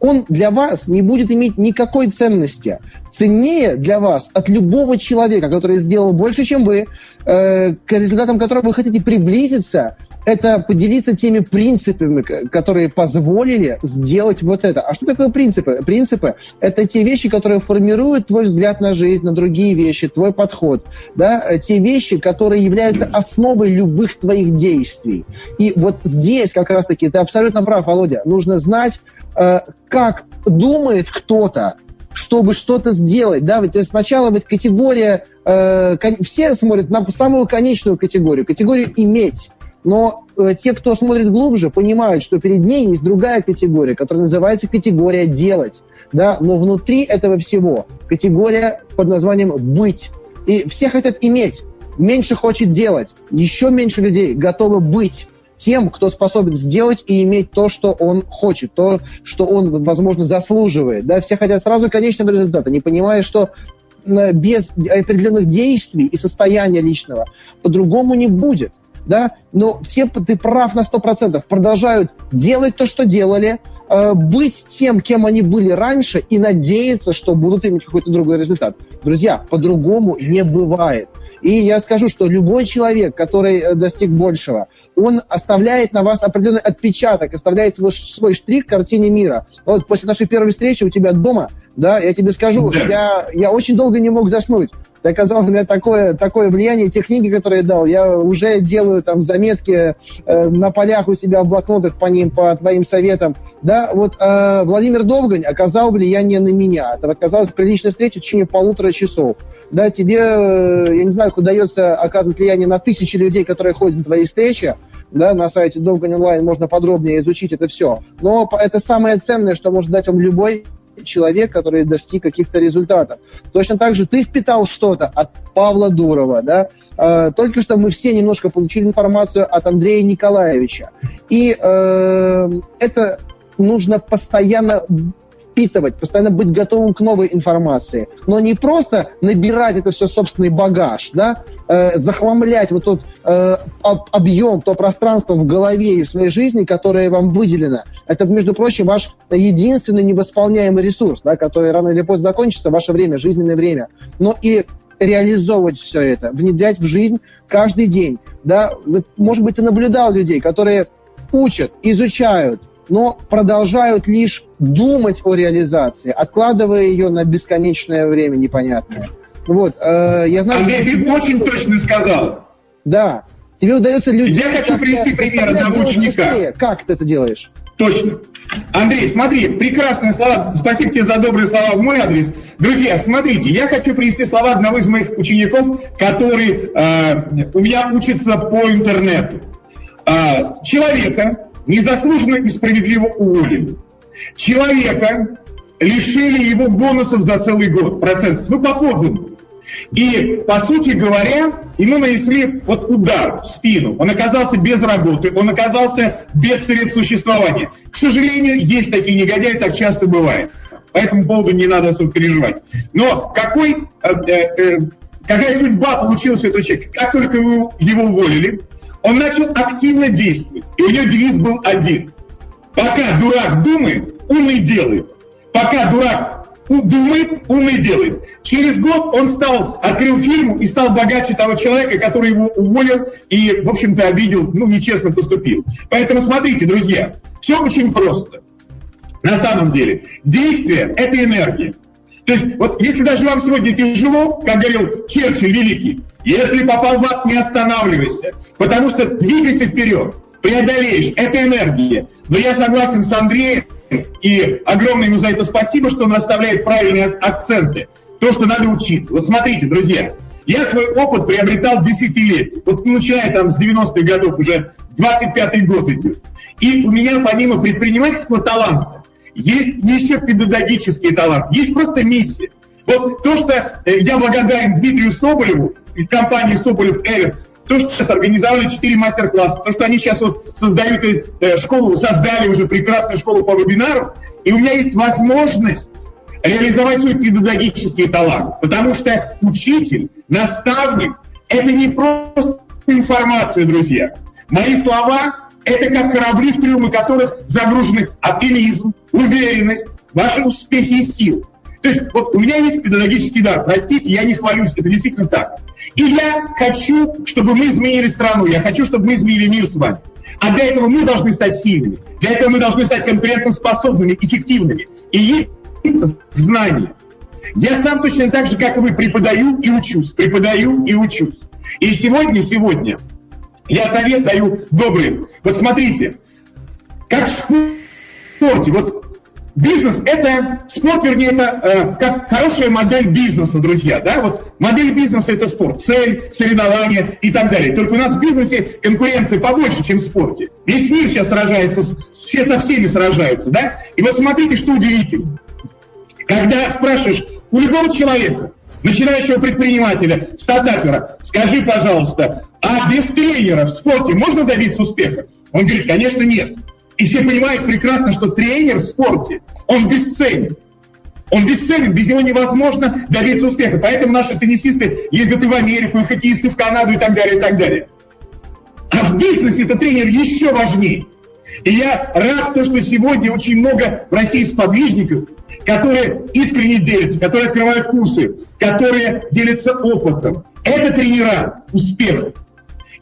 Он для вас не будет иметь никакой ценности. Ценнее для вас от любого человека, который сделал больше, чем вы, к результатам которого вы хотите приблизиться, это поделиться теми принципами, которые позволили сделать вот это. А что такое принципы? Принципы – это те вещи, которые формируют твой взгляд на жизнь, на другие вещи, твой подход. Да? Те вещи, которые являются основой любых твоих действий. И вот здесь как раз-таки, ты абсолютно прав, Володя, нужно знать, как думает кто-то, чтобы что-то сделать, да, ведь сначала ведь категория, все смотрят на самую конечную категорию, категорию «иметь», но те, кто смотрит глубже, понимают, что перед ней есть другая категория, которая называется категория «делать», да, но внутри этого всего категория под названием «быть», и все хотят иметь, меньше хочет делать, еще меньше людей готовы быть тем, кто способен сделать и иметь то, что он хочет, то, что он, возможно, заслуживает. Да? Все хотят сразу конечного результата, не понимая, что без определенных действий и состояния личного по-другому не будет. Да? Но все, ты прав на 100%, продолжают делать то, что делали, быть тем, кем они были раньше, и надеяться, что будут иметь какой-то другой результат. Друзья, по-другому не бывает. И я скажу, что любой человек, который достиг большего, он оставляет на вас определенный отпечаток, оставляет свой штрих в картине мира. Вот после нашей первой встречи у тебя дома, да, я тебе скажу, я очень долго не мог заснуть. Ты оказал на меня такое влияние, те книги, которые я дал. Я уже делаю там заметки на полях у себя в блокнотах по ним, по твоим советам. Да, вот Владимир Довгань оказал влияние на меня. Это оказалась приличная встреча в течение 1,5 часа. Да, тебе, я не знаю, как удается оказывать влияние на тысячи людей, которые ходят на твои встречи. Да, на сайте Довгань Онлайн можно подробнее изучить это все. Но это самое ценное, что может дать вам любой человек, который достиг каких-то результатов. Точно так же ты впитал что-то от Павла Дурова, да? Только что мы все немножко получили информацию от Андрея Николаевича. И это нужно постоянно впитывать, постоянно быть готовым к новой информации. Но не просто набирать это все собственный багаж, да? Захламлять вот тот объем, то пространство в голове и в своей жизни, которое вам выделено. Это, между прочим, ваш единственный невосполняемый ресурс, да, который рано или поздно закончится, ваше время, жизненное время. Но и реализовывать все это, внедрять в жизнь каждый день. Да? Может быть, ты наблюдал людей, которые учат, изучают, но продолжают лишь думать о реализации, откладывая ее на бесконечное время непонятное. Вот, я знаю, Андрей, что... ты очень точно сказал. Да. Тебе удается людей... Я хочу привести пример одного ученика. Как ты это делаешь? Точно. Андрей, смотри, прекрасные слова. Спасибо тебе за добрые слова в мой адрес. Друзья, смотрите, я хочу привести слова одного из моих учеников, который у меня учится по интернету. Человека незаслуженно и справедливо уволили. Человека лишили его бонусов за целый год, процентов, ну, по подданному. И, по сути говоря, ему нанесли вот удар в спину. Он оказался без работы, он оказался без средств существования. К сожалению, есть такие негодяи, так часто бывает. По этому поводу не надо особо переживать. Но какая судьба получилась у этого человека? Как только его уволили, он начал активно действовать, и у него девиз был один. Пока дурак думает, умный делает. Пока дурак думает, умный делает. Через год он открыл фирму и стал богаче того человека, который его уволил и, в общем-то, обидел, ну, нечестно поступил. Поэтому смотрите, друзья, все очень просто. На самом деле, действие – это энергия. То есть, вот если даже вам сегодня тяжело, как говорил Черчилль великий, если попал в ад, не останавливайся, потому что двигайся вперед, преодолеешь, это энергия. Но я согласен с Андреем, и огромное ему за это спасибо, что он расставляет правильные акценты, то, что надо учиться. Вот смотрите, друзья, я свой опыт приобретал десятилетия, вот начиная там с 90-х годов, уже 25-й год идет. И у меня помимо предпринимательского таланта есть еще педагогический талант, есть просто миссия. Вот то, что я благодарен Дмитрию Соболеву и компании «Соболев Эвенс», то, что сейчас организовали 4 мастер-класса, то, что они сейчас вот создают школу, создали уже прекрасную школу по вебинару, и у меня есть возможность реализовать свой педагогический талант. Потому что учитель, наставник – это не просто информация, друзья. Мои слова – это как корабли, в трюмы которых загружены оптимизм, уверенность, ваши успехи и силы. То есть вот у меня есть педагогический дар, простите, я не хвалюсь, это действительно так. И я хочу, чтобы мы изменили страну, я хочу, чтобы мы изменили мир с вами. А для этого мы должны стать сильными, для этого мы должны стать конкурентоспособными, эффективными. И есть знания. Я сам точно так же, как и вы, преподаю и учусь, преподаю и учусь. И сегодня я совет даю добрым. Вот смотрите, как в спорте, вот бизнес — это спорт, вернее, это как хорошая модель бизнеса, друзья, да, вот модель бизнеса — это спорт, цель, соревнования и так далее. Только у нас в бизнесе конкуренция побольше, чем в спорте. Весь мир сейчас сражается, все со всеми сражаются, да, и вот смотрите, что удивительно. Когда спрашиваешь у любого человека, начинающего предпринимателя, стартапера, скажи, пожалуйста, а без тренера в спорте можно добиться успеха? Он говорит, конечно, нет. И все понимают прекрасно, что тренер в спорте, он бесценен. Он бесценен, без него невозможно добиться успеха. Поэтому наши теннисисты ездят и в Америку, и хоккеисты в Канаду, и так далее, и так далее. А в бизнесе-то тренер еще важнее. И я рад, что сегодня очень много в России сподвижников, которые искренне делятся, которые открывают курсы, которые делятся опытом. Это тренера успеха.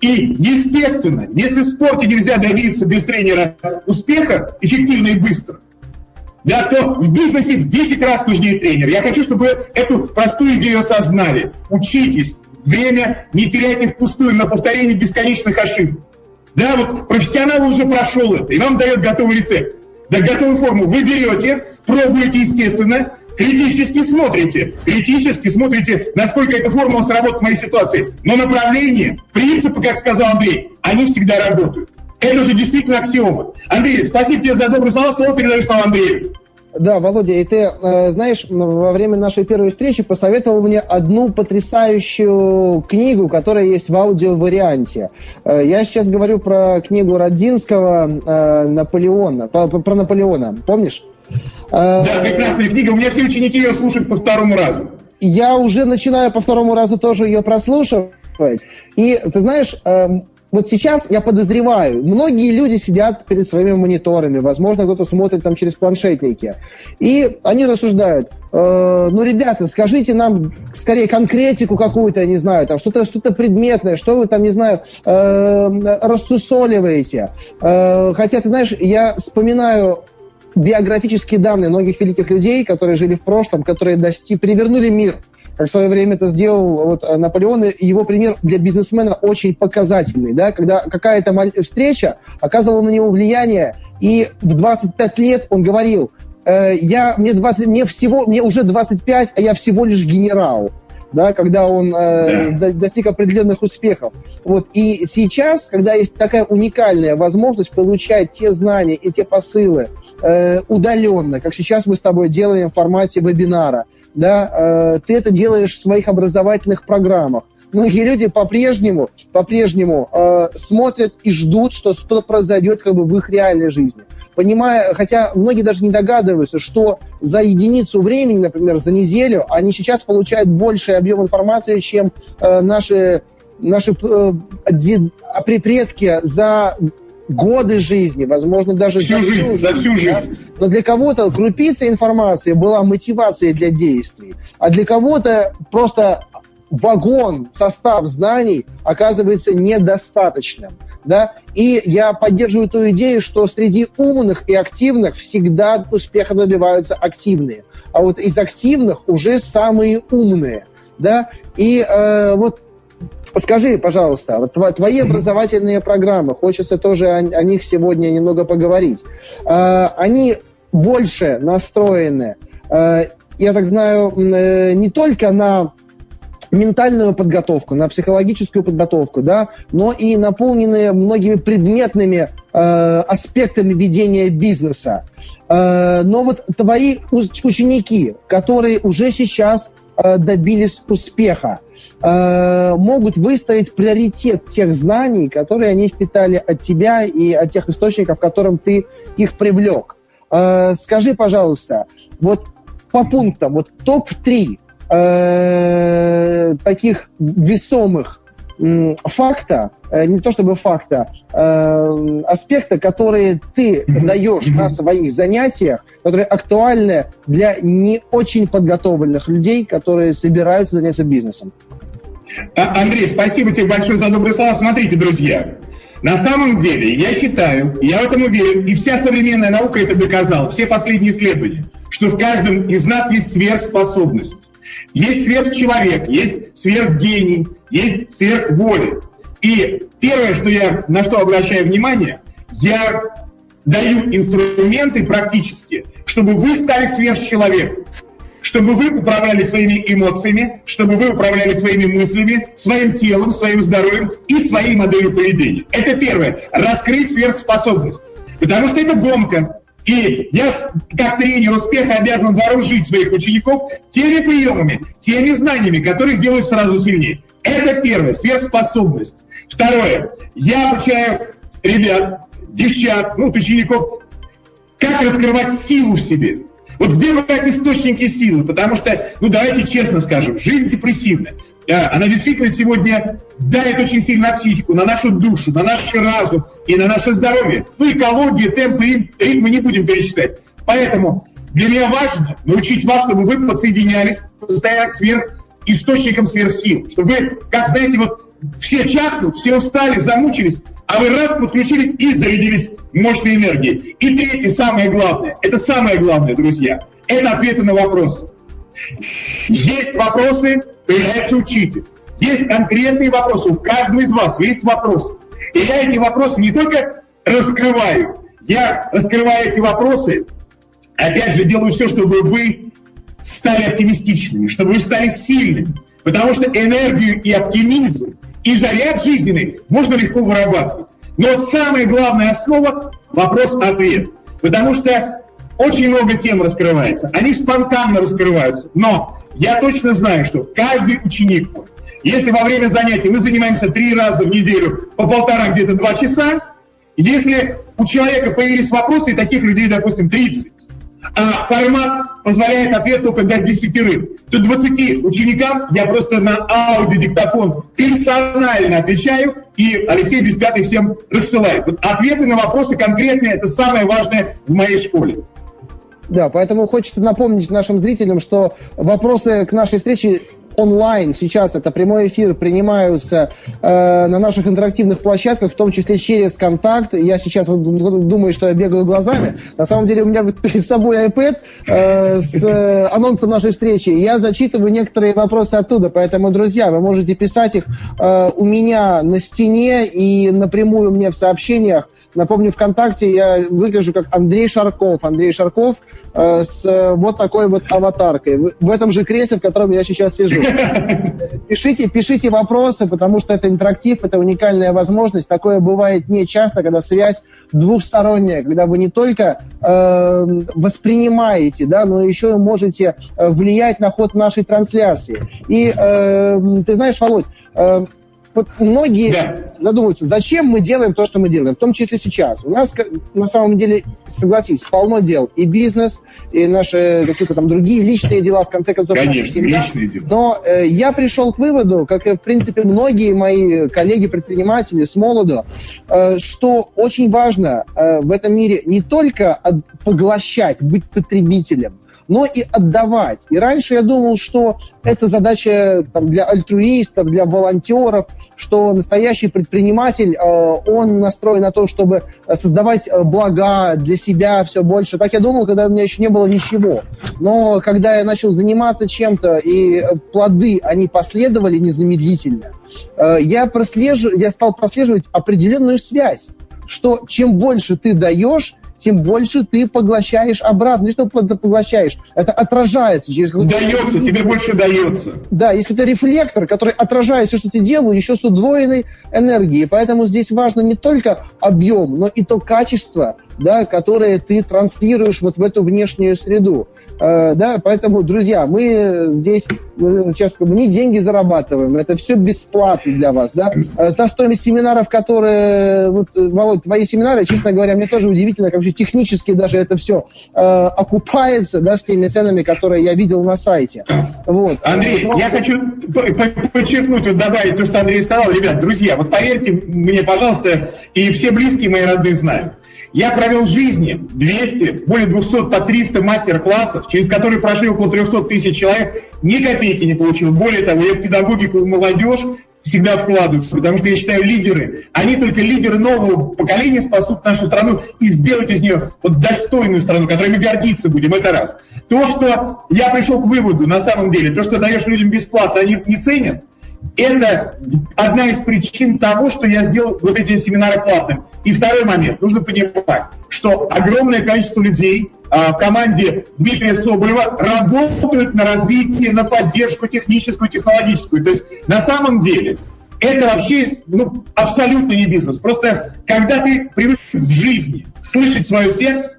И, естественно, если в спорте нельзя добиться без тренера успеха, эффективно и быстро, да, то в бизнесе в 10 раз нужнее тренер. Я хочу, чтобы вы эту простую идею осознали. Учитесь, время не теряйте впустую на повторение бесконечных ошибок. Да, вот профессионал уже прошел это, и вам дает готовый рецепт. Да, готовую форму вы берете, пробуете, естественно, критически смотрите, насколько эта формула сработает в моей ситуации. Но направление, принципы, как сказал Андрей, они всегда работают. Это же действительно аксиома. Андрей, спасибо тебе за добрые слова, слово передаю вам Андрею. Да, Володя, и ты знаешь, во время нашей первой встречи посоветовал мне одну потрясающую книгу, которая есть в аудиоварианте. Я сейчас говорю про книгу Родзинского «Наполеона», про Наполеона, помнишь? Да, прекрасная книга. У меня все ученики ее слушают по второму разу. Я уже начинаю по второму разу тоже ее прослушивать. И ты знаешь, вот сейчас я подозреваю, многие люди сидят перед своими мониторами, возможно, кто-то смотрит там через планшетники, и они рассуждают, ну, ребята, скажите нам скорее конкретику какую-то, я не знаю, там что-то предметное, что вы там, не знаю, рассусоливаете. Хотя, ты знаешь, я вспоминаю биографические данные многих великих людей, которые жили в прошлом, которые перевернули мир, как в свое время это сделал вот Наполеон, и его пример для бизнесмена очень показательный, да, когда какая-то встреча оказывала на него влияние, и в 25 лет он говорил, мне уже 25, а я всего лишь генерал. Да, когда он достиг определенных успехов. Вот. И сейчас, когда есть такая уникальная возможность получать те знания и те посылы удаленно, как сейчас мы с тобой делаем в формате вебинара, да, ты это делаешь в своих образовательных программах. Многие люди по-прежнему смотрят и ждут, что что-то произойдет как бы в их реальной жизни. Хотя многие даже не догадываются, что за единицу времени, например, за неделю, они сейчас получают больший объем информации, чем наши предки за годы жизни, возможно, даже за всю жизнь. Да? Но для кого-то крупица информации была мотивацией для действий, а для кого-то просто вагон, состав знаний оказывается недостаточным. Да? И я поддерживаю ту идею, что среди умных и активных всегда успеха добиваются активные. А вот из активных уже самые умные. Да? И вот скажи, пожалуйста, вот твои образовательные программы, хочется тоже о них сегодня немного поговорить. Они больше настроены, я так знаю, не только на ментальную подготовку, на психологическую подготовку, да, но и наполненные многими предметными аспектами ведения бизнеса. Но вот твои ученики, которые уже сейчас добились успеха, могут выставить приоритет тех знаний, которые они впитали от тебя и от тех источников, к которым ты их привлек. Скажи, пожалуйста, вот по пунктам, вот топ-3 таких весомых факта, не то чтобы факта, аспекта, которые ты даешь на своих занятиях, которые актуальны для не очень подготовленных людей, которые собираются заняться бизнесом. Андрей, спасибо тебе большое за добрые слова. Смотрите, друзья, на самом деле, я считаю, я в этом уверен, и вся современная наука это доказала, все последние исследования, что в каждом из нас есть сверхспособность. Есть сверхчеловек, есть сверхгений, есть сверхволя. И первое, что я, на что обращаю внимание, я даю инструменты практически, чтобы вы стали сверхчеловеком, чтобы вы управляли своими эмоциями, чтобы вы управляли своими мыслями, своим телом, своим здоровьем и своей моделью поведения. Это первое. Раскрыть сверхспособность. Потому что это гонка. И я, как тренер успеха, обязан вооружить своих учеников теми приемами, теми знаниями, которые делают сразу сильнее. Это первое, сверхспособность. Второе, я обучаю ребят, девчат, учеников, как раскрывать силу в себе. Вот где брать источники силы? Потому что, давайте честно скажем, жизнь депрессивная. Она действительно сегодня давит очень сильно на психику, на нашу душу, на наш разум и на наше здоровье. Экология, темпы, ритмы не будем перечитать. Поэтому для меня важно научить вас, чтобы вы подсоединялись к источникам сверхсил. Чтобы вы, как знаете, все чахнут, все устали, замучились, а вы раз подключились и зарядились мощной энергией. И третье, самое главное, друзья, это ответы на вопросы. Есть вопросы, появляется учитель. Есть конкретные вопросы. У каждого из вас есть вопросы. И я эти вопросы не только раскрываю, я раскрываю эти вопросы, опять же, делаю все, чтобы вы стали оптимистичными, чтобы вы стали сильными. Потому что энергию и оптимизм, и заряд жизненный можно легко вырабатывать. Но самая главная основа – вопрос-ответ. Потому что очень много тем раскрывается. Они спонтанно раскрываются. Но я точно знаю, что каждый ученик, если во время занятий мы занимаемся 3 раза в неделю по 1,5-2 часа, если у человека появились вопросы, и таких людей, допустим, 30, а формат позволяет ответ только для 10, то 20 ученикам я просто на аудиодиктофон персонально отвечаю, и Алексей Беспятый всем рассылает. Ответы на вопросы конкретные – это самое важное в моей школе. Да, поэтому хочется напомнить нашим зрителям, что вопросы к нашей встрече онлайн сейчас, это прямой эфир, принимаются на наших интерактивных площадках, в том числе через «Контакт». Я сейчас думаю, что я бегаю глазами. На самом деле у меня перед собой iPad с анонсом нашей встречи. Я зачитываю некоторые вопросы оттуда, поэтому, друзья, вы можете писать их у меня на стене и напрямую мне в сообщениях. Напомню, ВКонтакте я выгляжу как Андрей Шарков с вот такой вот аватаркой. В этом же кресле, в котором я сейчас сижу. Пишите вопросы, потому что это интерактив, это уникальная возможность. Такое бывает не часто, когда связь двухсторонняя, когда вы не только воспринимаете, да, но еще и можете влиять на ход нашей трансляции. И ты знаешь, Володь, многие задумываются, зачем мы делаем то, что мы делаем, в том числе сейчас. У нас, на самом деле, согласись, полно дел. И бизнес, и наши какие-то там другие личные дела, в конце концов, конечно, наши семьи. Личные дела. Но я пришел к выводу, как и, в принципе, многие мои коллеги-предприниматели с молоду, что очень важно в этом мире не только поглощать, быть потребителем, но и отдавать. И раньше я думал, что это задача для альтруистов, для волонтеров, что настоящий предприниматель, он настроен на то, чтобы создавать блага для себя все больше. Так я думал, когда у меня еще не было ничего. Но когда я начал заниматься чем-то, и плоды, они последовали незамедлительно, я стал прослеживать определенную связь, что чем больше ты даешь, тем больше ты поглощаешь обратно. Не что ты поглощаешь, это отражается. Дается, тебе больше дается. Да, если ты рефлектор, который отражает все, что ты делаешь, еще с удвоенной энергией. Поэтому здесь важно не только объем, но и то качество, да, которое ты транслируешь вот в эту внешнюю среду. Да, поэтому, друзья, мы здесь сейчас не деньги зарабатываем, это все бесплатно для вас. Да? Та стоимость семинаров, которые... Вот, Володь, твои семинары, честно говоря, мне тоже удивительно, как вообще технически даже это все окупается, да, с теми ценами, которые я видел на сайте. Вот. Андрей, но... я хочу подчеркнуть, вот добавить то, что Андрей сказал. Ребят, друзья, вот поверьте мне, пожалуйста, и все близкие мои родные знают. Я провел в жизни 200, более 200, по 300 мастер-классов, через которые прошли около 300 тысяч человек, ни копейки не получил. Более того, я в педагогику и молодежь всегда вкладываюсь, потому что я считаю, лидеры, они только лидеры нового поколения спасут нашу страну и сделают из нее вот достойную страну, которой мы гордиться будем, это раз. То, что я пришел к выводу, на самом деле, то, что даешь людям бесплатно, они не ценят. Это одна из причин того, что я сделал вот эти семинары платными. И второй момент. Нужно понимать, что огромное количество людей в команде Дмитрия Соболева работают на развитие, на поддержку техническую, технологическую. То есть на самом деле это вообще абсолютно не бизнес. Просто когда ты привык в жизни слышать свое сердце,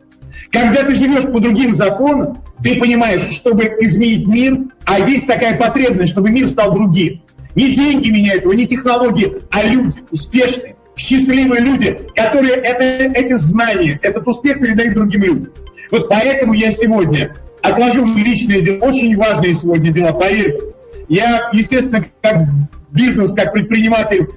когда ты живешь по другим законам, ты понимаешь, чтобы изменить мир, а есть такая потребность, чтобы мир стал другим. Не деньги меняют его, не технологии, а люди, успешные, счастливые люди, которые эти знания, этот успех передают другим людям. Вот поэтому я сегодня отложил личные дела, очень важные сегодня дела, поверьте. Я, естественно, как бизнес, как предприниматель,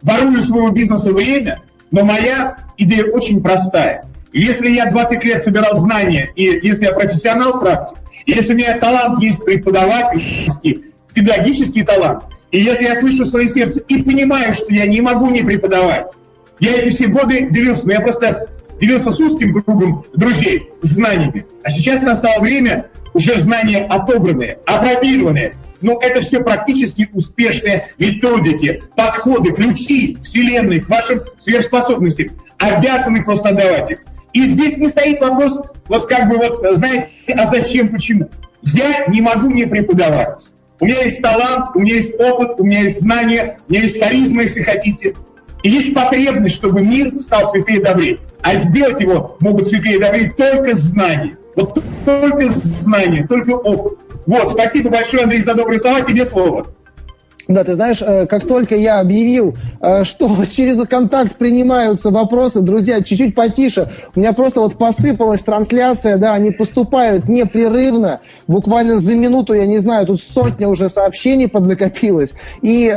ворую своего бизнеса время, но моя идея очень простая. Если я 20 лет собирал знания, и если я профессионал практик, если у меня талант есть преподавательский, педагогический талант. И если я слышу свое сердце и понимаю, что я не могу не преподавать, я эти все годы делился, но я просто делился с узким кругом друзей, знаниями. А сейчас настало время, уже знания отобранные, опробированные. Но это все практически успешные методики, подходы, ключи Вселенной к вашим сверхспособностям. Обязаны просто отдавать их. И здесь не стоит вопрос, знаете, а зачем, почему? Я не могу не преподавать. У меня есть талант, у меня есть опыт, у меня есть знания, у меня есть харизма, если хотите. И есть потребность, чтобы мир стал светлее и добрее. А сделать его могут светлее и добрее только знания. Вот только знания, только опыт. Вот, спасибо большое, Андрей, за добрые слова. Тебе слово. Да, ты знаешь, как только я объявил, что через ВКонтакте принимаются вопросы, друзья, чуть-чуть потише, у меня просто посыпалась трансляция, да, они поступают непрерывно, буквально за минуту, я не знаю, тут сотня уже сообщений поднакопилось, и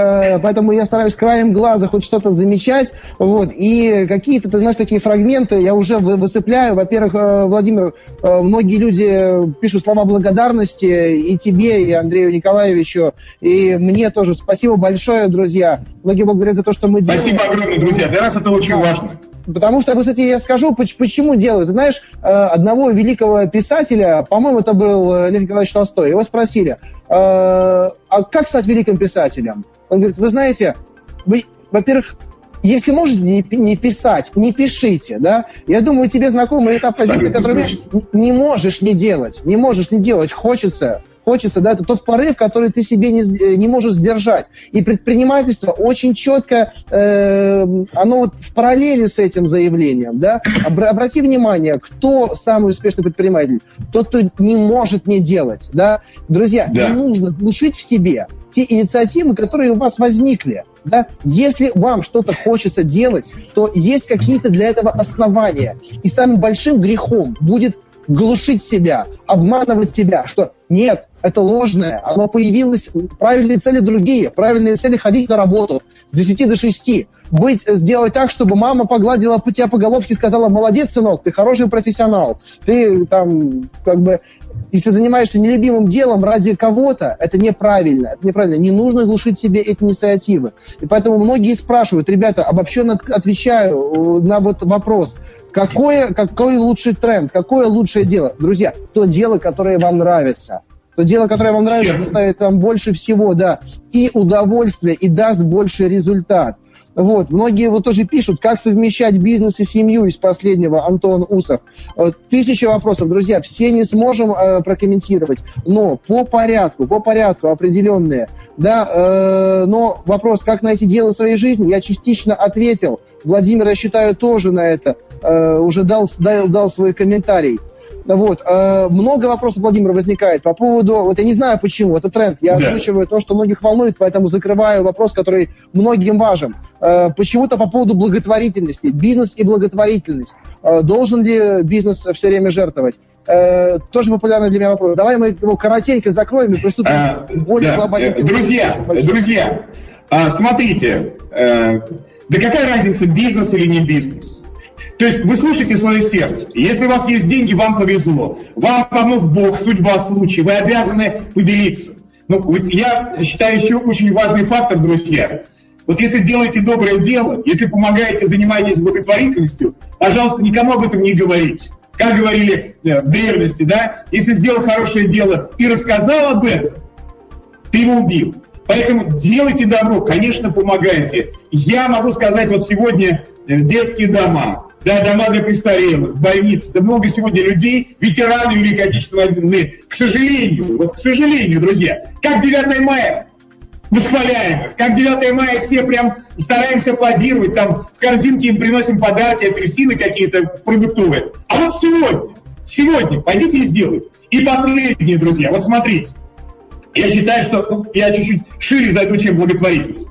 поэтому я стараюсь краем глаза хоть что-то замечать, вот, и какие-то, ты знаешь, такие фрагменты я уже высыпляю. Во-первых, Владимир, многие люди пишут слова благодарности и тебе, и Андрею Николаевичу, и мне тоже. Спасибо большое, друзья. Многие благодарят за то, что мы делаем. Спасибо огромное, друзья. Для нас это очень важно. Потому что, кстати, я скажу, почему делают. Ты знаешь, одного великого писателя, по-моему, это был Лев Николаевич Толстой, его спросили, а как стать великим писателем? Он говорит, вы знаете, вы, во-первых, если можете не писать, не пишите, да? Я думаю, тебе знакома эта позиция, которую не можешь не делать, не можешь не делать, хочется, да, это тот порыв, который ты себе не можешь сдержать. И предпринимательство очень четко, оно в параллели с этим заявлением, да. Обрати внимание, кто самый успешный предприниматель? Тот, кто не может не делать, да. Друзья, да. Не нужно глушить в себе те инициативы, которые у вас возникли. Да? Если вам что-то хочется делать, то есть какие-то для этого основания. И самым большим грехом будет глушить себя, обманывать себя, что нет, это ложное, оно появилось, правильные цели другие, правильные цели ходить на работу с 10 до 6, сделать так, чтобы мама погладила тебя по головке и сказала, молодец, сынок, ты хороший профессионал, ты там, если занимаешься нелюбимым делом ради кого-то, это неправильно, не нужно глушить себе эти инициативы. И поэтому многие спрашивают, ребята, обобщенно отвечаю на вопрос, какой лучший тренд, какое лучшее дело? Друзья, то дело, которое вам нравится. То дело, которое вам нравится, доставит вам больше всего, да, и удовольствие, и даст больше результат. Вот. Многие вот тоже пишут, как совмещать бизнес и семью, из последнего Антон Усов. Тысяча вопросов, друзья, все не сможем прокомментировать, но по порядку определенные. Да, но вопрос, как найти дело своей жизни, я частично ответил. Владимир, я считаю, тоже на это уже дал свой комментарий. Вот. Много вопросов, Владимир, возникает по поводу... Вот я не знаю, почему, это тренд. Я озвучиваю то, что многих волнует, поэтому закрываю вопрос, который многим важен. Почему-то по поводу благотворительности. Бизнес и благотворительность. Должен ли бизнес все время жертвовать? Тоже популярный для меня вопрос. Давай мы его коротенько закроем и приступим к более глобальным... Друзья, смотрите, да какая разница, бизнес или не бизнес? То есть вы слушаете свое сердце. Если у вас есть деньги, вам повезло. Вам помог Бог, судьба, случай. Вы обязаны поделиться. Но я считаю еще очень важный фактор, друзья. Вот если делаете доброе дело, если помогаете, занимаетесь благотворительностью, пожалуйста, никому об этом не говорите. Как говорили в древности, да? Если сделал хорошее дело и рассказал об этом, ты его убил. Поэтому делайте добро, конечно, помогайте. Я могу сказать, вот сегодня детские дома, да, дома для престарелых, больницы, да много сегодня людей, ветераны Великой Отечественной войны. К сожалению, друзья, как 9 мая восхваляем их, как 9 мая все прям стараемся аплодировать, там в корзинке им приносим подарки, апельсины какие-то продуктовые. А вот сегодня пойдите и сделайте. И последнее, друзья, вот смотрите, я считаю, что я чуть-чуть шире зайду, чем благотворительность.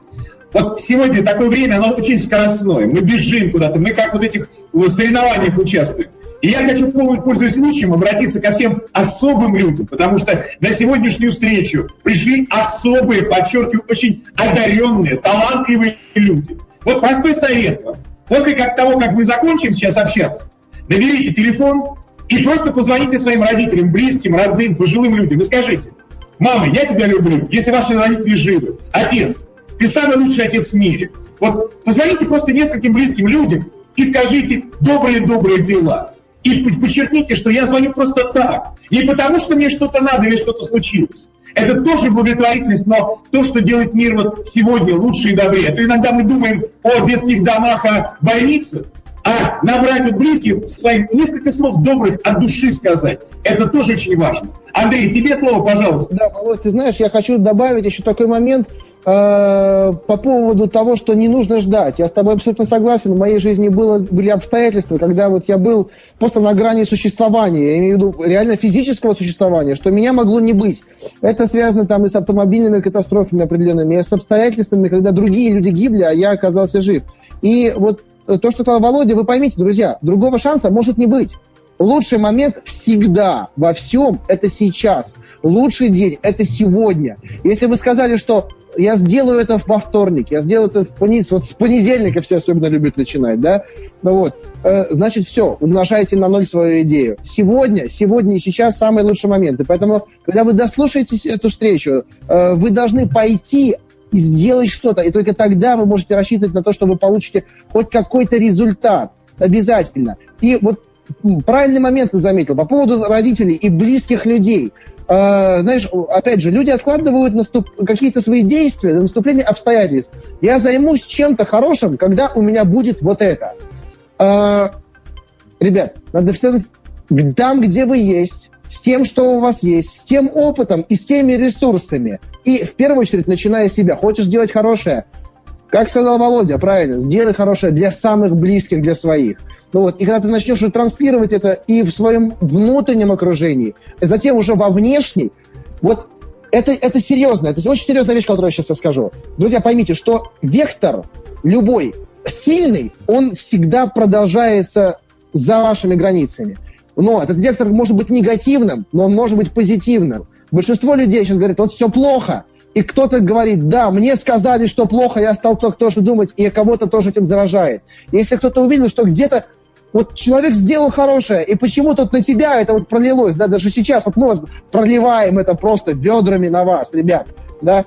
Вот сегодня такое время, оно очень скоростное. Мы бежим куда-то, мы как вот этих соревнованиях участвуем. И я хочу, пользуясь случаем, обратиться ко всем особым людям, потому что на сегодняшнюю встречу пришли особые, подчеркиваю, очень одаренные, талантливые люди. Вот простой совет вам. После того, как мы закончим сейчас общаться, наберите телефон и просто позвоните своим родителям, близким, родным, пожилым людям и скажите: «Мама, я тебя люблю, если ваши родители живы, отец, ты самый лучший отец в мире». Вот позвоните просто нескольким близким людям и скажите добрые-добрые дела. И подчеркните, что я звоню просто так. Не потому, что мне что-то надо или что-то случилось. Это тоже благотворительность, но то, что делает мир вот сегодня лучше и добрее. А то иногда мы думаем о детских домах, о больницах, а набрать вот близких своих несколько слов добрых от души сказать. Это тоже очень важно. Андрей, тебе слово, пожалуйста. Да, Володь, ты знаешь, я хочу добавить еще такой момент по поводу того, что не нужно ждать. Я с тобой абсолютно согласен. В моей жизни были обстоятельства, когда вот я был просто на грани существования. Я имею в виду реально физического существования, что меня могло не быть. Это связано там и с автомобильными катастрофами определенными, и с обстоятельствами, когда другие люди гибли, а я оказался жив. И вот то, что сказал Володя, вы поймите, друзья, другого шанса может не быть. Лучший момент всегда во всем – это сейчас. Лучший день – это сегодня. Если вы сказали, что я сделаю это во вторник, я сделаю это в понедельник, вот с понедельника все особенно любят начинать, да? Ну вот, значит, все, умножайте на ноль свою идею. Сегодня и сейчас самые лучшие моменты. Поэтому, когда вы дослушаетесь эту встречу, вы должны пойти и сделать что-то, и только тогда вы можете рассчитывать на то, что вы получите хоть какой-то результат, обязательно. И вот правильный момент ты заметил по поводу родителей и близких людей. Знаешь, опять же, люди откладывают какие-то свои действия до наступления обстоятельств. Я займусь чем-то хорошим, когда у меня будет вот это. Ребят, надо все там, где вы есть, с тем, что у вас есть, с тем опытом и с теми ресурсами. И в первую очередь, начиная с себя, хочешь делать хорошее, как сказал Володя, правильно, сделай хорошее для самых близких, для своих. Вот. И когда ты начнешь транслировать это и в своем внутреннем окружении, и затем уже во внешней, вот это серьезно, это очень серьезная вещь, которую я сейчас расскажу. Друзья, поймите, что вектор любой сильный, он всегда продолжается за вашими границами. Но этот вектор может быть негативным, но он может быть позитивным. Большинство людей сейчас говорит: вот все плохо. И кто-то говорит: да, мне сказали, что плохо, я стал тоже думать, и кого-то тоже этим заражает. Если кто-то увидел, что где-то вот человек сделал хорошее, и почему-то на тебя это вот пролилось, да, даже сейчас вот мы вас проливаем это просто ведрами на вас, ребят, да,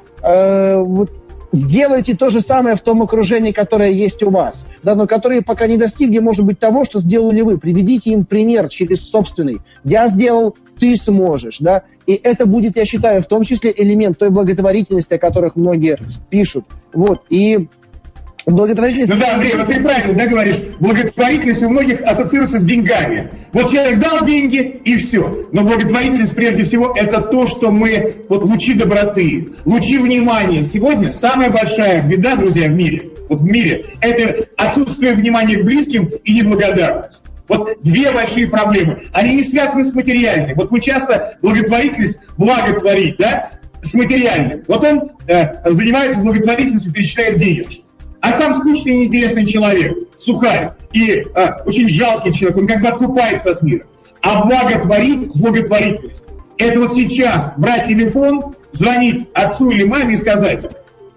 вот сделайте то же самое в том окружении, которое есть у вас, да, но которые пока не достигли, может быть, того, что сделали вы. Приведите им пример через собственный. Я сделал, ты сможешь, да. И это будет, я считаю, в том числе элемент той благотворительности, о которых многие пишут. Вот. И Благотворительность... Ну да, Андрей, вот ты правильно, да, говоришь, благотворительность у многих ассоциируется с деньгами. Вот человек дал деньги, и все. Но благотворительность, прежде всего, это то, что мы, вот лучи доброты, лучи внимания. Сегодня самая большая беда, друзья, в мире, вот в мире, это отсутствие внимания к близким и неблагодарность. Вот две большие проблемы. Они не связаны с материальной. Вот мы часто благотворительность, благо творить, да, с материальным. Вот он занимается благотворительностью, перечисляет денежки. А сам скучный и неинтересный человек, сухарь и очень жалкий человек, он как бы откупается от мира. А благотворить, благотворительность. Это вот сейчас брать телефон, звонить отцу или маме и сказать: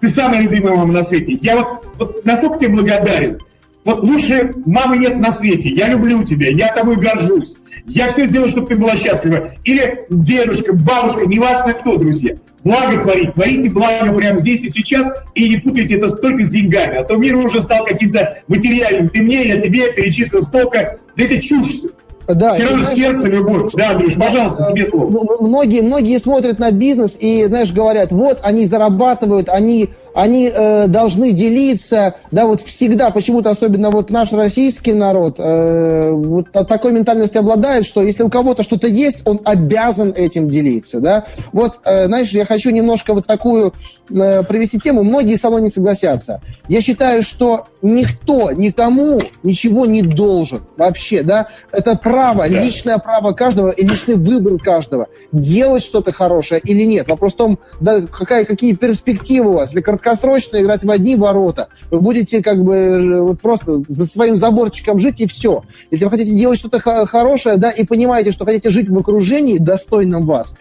ты самая любимая мама на свете, я вот настолько тебе благодарен. Вот лучше мамы нет на свете, я люблю тебя, я тобой горжусь, я все сделаю, чтобы ты была счастлива. Или дедушка, бабушка, неважно кто, друзья. Благо творить, творите благо прямо здесь и сейчас, и не путайте это только с деньгами. А то мир уже стал каким-то материальным. Ты мне, я тебе перечислил столько. Да это чушь все. Да, все равно сердце, любовь. Да, Андрюш, пожалуйста, тебе слово. Многие смотрят на бизнес и, знаешь, говорят, вот они зарабатывают, они должны делиться, да, вот всегда, почему-то особенно вот наш российский народ вот такой ментальностью обладает, что если у кого-то что-то есть, он обязан этим делиться, да. Вот, знаешь, я хочу немножко вот такую провести тему, многие со мной не согласятся. Я считаю, что никто никому ничего не должен вообще, да. Это право, личное право каждого и личный выбор каждого, делать что-то хорошее или нет. Вопрос в том, да, какие перспективы у вас, или краткосрочно играть в одни ворота, вы будете как бы просто за своим заборчиком жить и все. Если вы хотите делать что-то хорошее, да, и понимаете, что хотите жить в окружении достойном вас,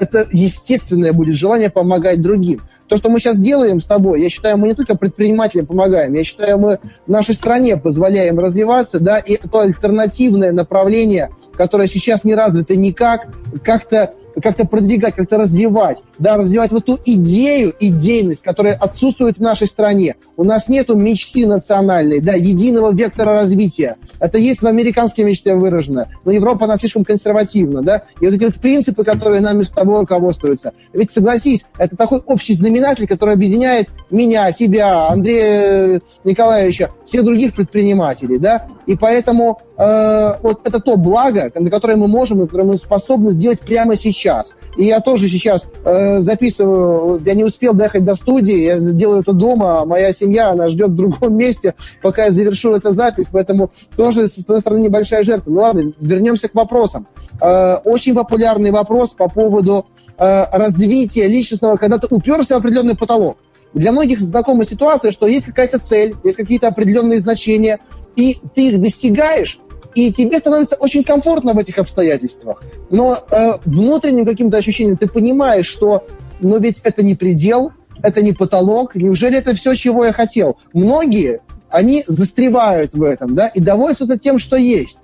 это естественное будет желание помогать другим. То, что мы сейчас делаем с тобой, я считаю, мы не только предпринимателям помогаем, я считаю, мы нашей стране позволяем развиваться, да, и то альтернативное направление, которое сейчас не развито никак, как-то продвигать, как-то развивать, да, развивать вот ту идейность, которая отсутствует в нашей стране. У нас нету мечты национальной, да, единого вектора развития. Это есть в американской мечте выражено, но Европа, она слишком консервативна, да, и вот эти вот принципы, которые нами с тобой руководствуются. Ведь, согласись, это такой общий знаменатель, который объединяет меня, тебя, Андрея Николаевича, всех других предпринимателей, да, и поэтому вот это то благо, на которое мы можем, на которое мы способны сделать прямо сейчас. И я тоже сейчас записываю, я не успел доехать до студии, я делаю это дома, моя семья, она ждет в другом месте, пока я завершу эту запись, поэтому тоже, с одной стороны, небольшая жертва. Ну ладно, вернемся к вопросам. Очень популярный вопрос по поводу развития личностного, когда ты уперся в определенный потолок. Для многих знакома ситуация, что есть какая-то цель, есть какие-то определенные значения, и ты их достигаешь, и тебе становится очень комфортно в этих обстоятельствах. Но внутренним каким-то ощущением ты понимаешь, что «но ведь это не предел, это не потолок, неужели это все, чего я хотел?» Многие, они застревают в этом, да, и довольствуются тем, что есть.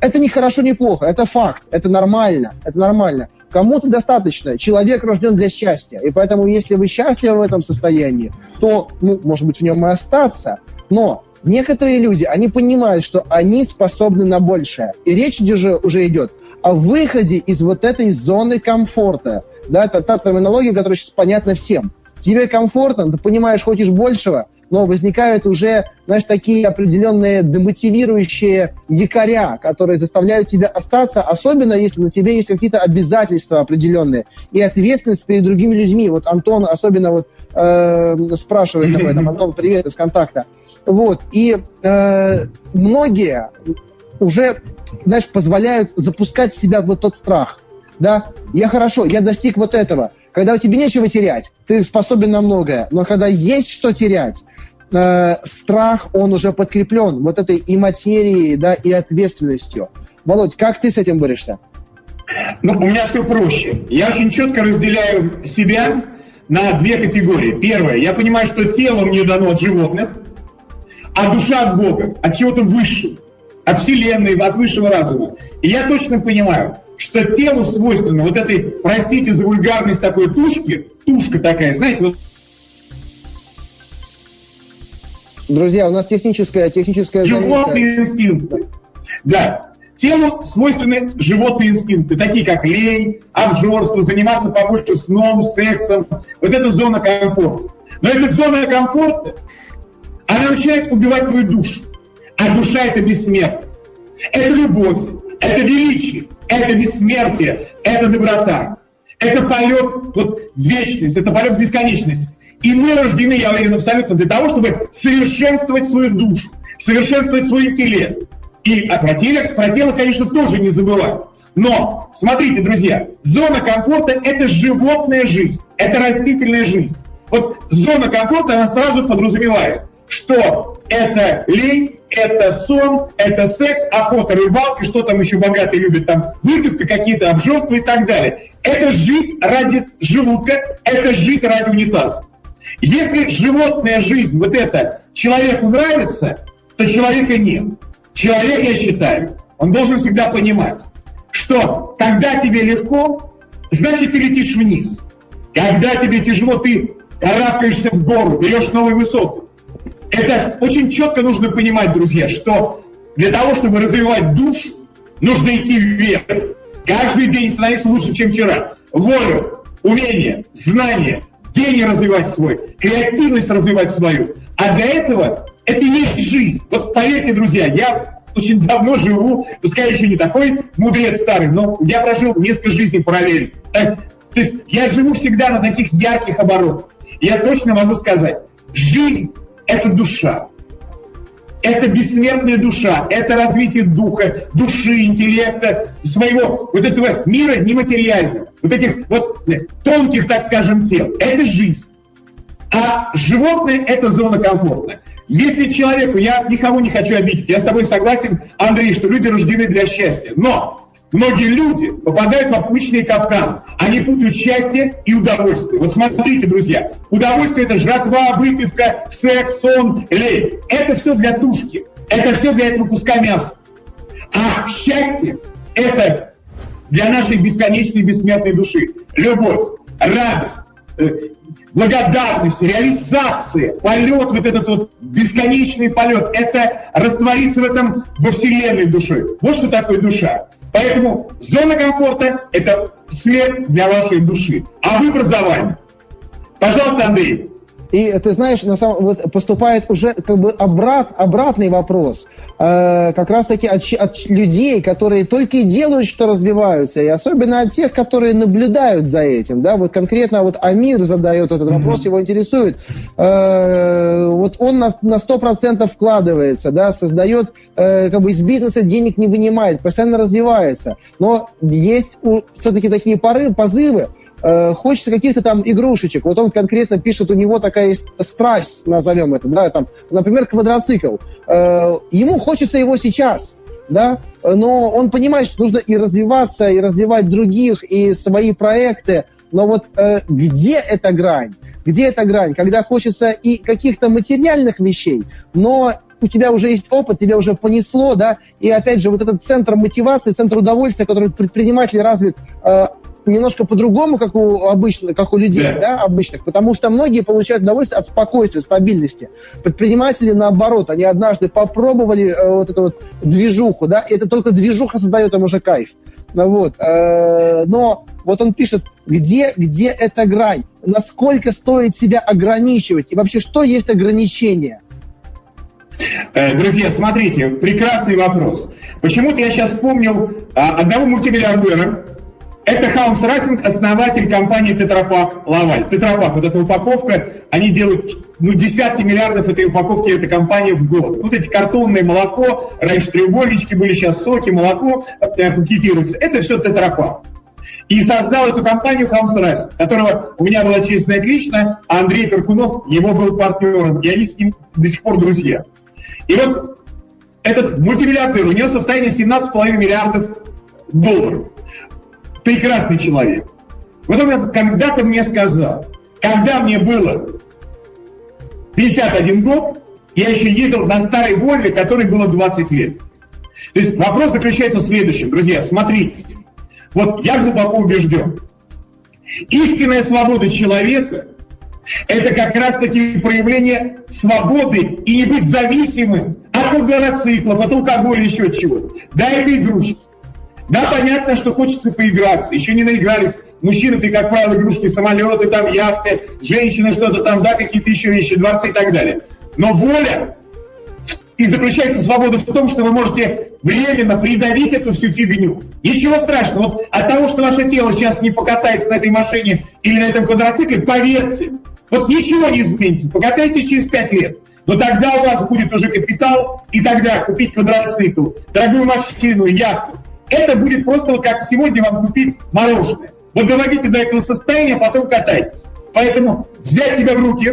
Это не хорошо, не плохо, это факт, это нормально, это нормально. Кому-то достаточно. Человек рожден для счастья. И поэтому, если вы счастливы в этом состоянии, то, ну, может быть, в нем и остаться. Но некоторые люди, они понимают, что они способны на большее. И речь уже идет о выходе из вот этой зоны комфорта. Да, это та терминология, которая сейчас понятна всем. Тебе комфортно, ты понимаешь, хочешь большего, но возникают уже, знаешь, такие определенные демотивирующие якоря, которые заставляют тебя остаться, особенно если на тебе есть какие-то обязательства определенные и ответственность перед другими людьми. Вот Антон особенно вот спрашивает об этом. Антон, привет, из «Контакта». Вот, и многие уже, знаешь, позволяют запускать в себя вот тот страх, да, я хорошо, я достиг вот этого. Когда тебе нечего терять, ты способен на многое, но когда есть что терять, страх, он уже подкреплен вот этой и материей, да, и ответственностью. Володь, как ты с этим борешься? Ну, у меня все проще. Я очень четко разделяю себя на две категории. Первое, я понимаю, что тело мне дано от животных, а душа от Бога, от чего-то высшего, от Вселенной, от высшего разума. И я точно понимаю, что телу свойственно вот этой, простите за вульгарность, такой тушки, тушка такая, знаете, вот... Друзья, у нас техническая... Животные инстинкты. Да, телу свойственны животные инстинкты, такие как лень, обжорство, заниматься побольше сном, сексом. Вот это зона комфорта. Но эта зона комфорта, Она начинает убивать твою душу. А душа — это бессмертие. Это любовь, это величие, это бессмертие, это доброта. Это полет вот, в вечность, это полет в бесконечность. И мы рождены, я уверен, абсолютно для того, чтобы совершенствовать свою душу, совершенствовать свой интеллект. И про тело, конечно, тоже не забывать. Но, смотрите, друзья, зона комфорта — это животная жизнь, это растительная жизнь. Вот зона комфорта, она сразу подразумевает, что это лень, это сон, это секс, охота, рыбалка, что там еще богатые любят, там выпивка, какие-то обжорства и так далее. Это жить ради желудка, это жить ради унитаза. Если животная жизнь, вот это, человеку нравится, то человека нет. Человек, я считаю, он должен всегда понимать, что когда тебе легко, значит, ты летишь вниз. Когда тебе тяжело, ты карабкаешься в гору, берешь новые высоты. Это очень четко нужно понимать, друзья, что для того, чтобы развивать душу, нужно идти вверх. Каждый день становиться лучше, чем вчера. Волю, умение, знание, гений развивать свой, креативность развивать свою. А для этого это и есть жизнь. Вот поверьте, друзья, я очень давно живу, пускай еще не такой мудрец старый, но я прожил несколько жизней параллельно. Так, то есть я живу всегда на таких ярких оборотах. Я точно могу сказать, жизнь — это душа, это бессмертная душа, это развитие духа, души, интеллекта, своего вот этого мира нематериального, вот этих вот тонких, так скажем, тел. Это жизнь. А животное — это зона комфорта. Если человеку, я никого не хочу обидеть, я с тобой согласен, Андрей, что люди рождены для счастья, но многие люди попадают в обычные капканы. Они путают счастье и удовольствие. Вот смотрите, друзья, удовольствие — это жратва, выпивка, секс, сон, лень. Это все для тушки, это все для этого куска мяса. А счастье — это для нашей бесконечной бессмертной души. Любовь, радость, благодарность, реализация, полет, вот этот вот бесконечный полет — это раствориться в этом во вселенной души. Вот что такое душа. Поэтому зона комфорта — это свет для вашей души. А выбор за вами. Пожалуйста, Андрей. И ты знаешь, на самом, вот поступает уже как бы обратный вопрос. Как раз-таки от людей, которые только и делают, что развиваются, и особенно от тех, которые наблюдают за этим. Да? Вот конкретно вот Амир задает этот вопрос, его интересует. Вот он на 100% вкладывается, да? Создает, как бы из бизнеса денег не вынимает, постоянно развивается. Но есть все-таки такие позывы, хочется каких-то там игрушечек. Вот он конкретно пишет, у него такая есть страсть, назовем это, да, там, например, квадроцикл. Ему хочется его сейчас, да, но он понимает, что нужно и развиваться, и развивать других, и свои проекты. Но вот где эта грань? Где эта грань? Когда хочется и каких-то материальных вещей, но у тебя уже есть опыт, тебя уже понесло, да, и опять же вот этот центр мотивации, центр удовольствия, который предприниматель развит, немножко по-другому, как у обычных, как у людей, да, обычных, потому что многие получают удовольствие от спокойствия, стабильности. Предприниматели, наоборот, они однажды попробовали вот эту вот движуху, да, и это только движуха создает им уже кайф. Вот. Но вот он пишет, где эта грань, насколько стоит себя ограничивать, и вообще, что есть ограничения? Друзья, смотрите, прекрасный вопрос. Почему-то я сейчас вспомнил одного мультимиллиардера. Это Хаунс Райсинг, основатель компании «Тетрапак» Лаваль. «Тетрапак» — вот эта упаковка, они делают десятки миллиардов этой упаковки, этой компании в год. Вот эти картонные молоко, раньше треугольнички были, сейчас соки, молоко пакетируются. Это все «Тетрапак». И создал эту компанию Хаунс Райсинг, которого у меня была честь знать лично, а Андрей Коркунов его был партнером, и они с ним до сих пор друзья. И вот этот мультимиллиардер, у него состояние $17,5 миллиардов. Прекрасный человек. Вот он когда-то мне сказал, когда мне было 51 год, я еще ездил на старой Вольве, которой было 20 лет. То есть вопрос заключается в следующем, друзья, смотрите. Вот я глубоко убежден. Истинная свобода человека – это как раз-таки проявление свободы и не быть зависимым от квадроциклов, от алкоголя, еще от чего-то. Да, это игрушки. Да, понятно, что хочется поиграться, еще не наигрались. Мужчины, ты, как правило, игрушки, самолеты, там, яхты, женщины, что-то там, да, какие-то еще вещи, дворцы и так далее. Но воля и заключается свобода в том, что вы можете временно придавить эту всю фигню. Ничего страшного. Вот от того, что ваше тело сейчас не покатается на этой машине или на этом квадроцикле, поверьте, вот ничего не изменится. Покатайтесь через 5 лет. Но тогда у вас будет уже капитал, и тогда купить квадроцикл, дорогую машину, яхту. Это будет просто вот как сегодня вам купить мороженое. Вот доводите до этого состояния, потом катайтесь. Поэтому взять себя в руки.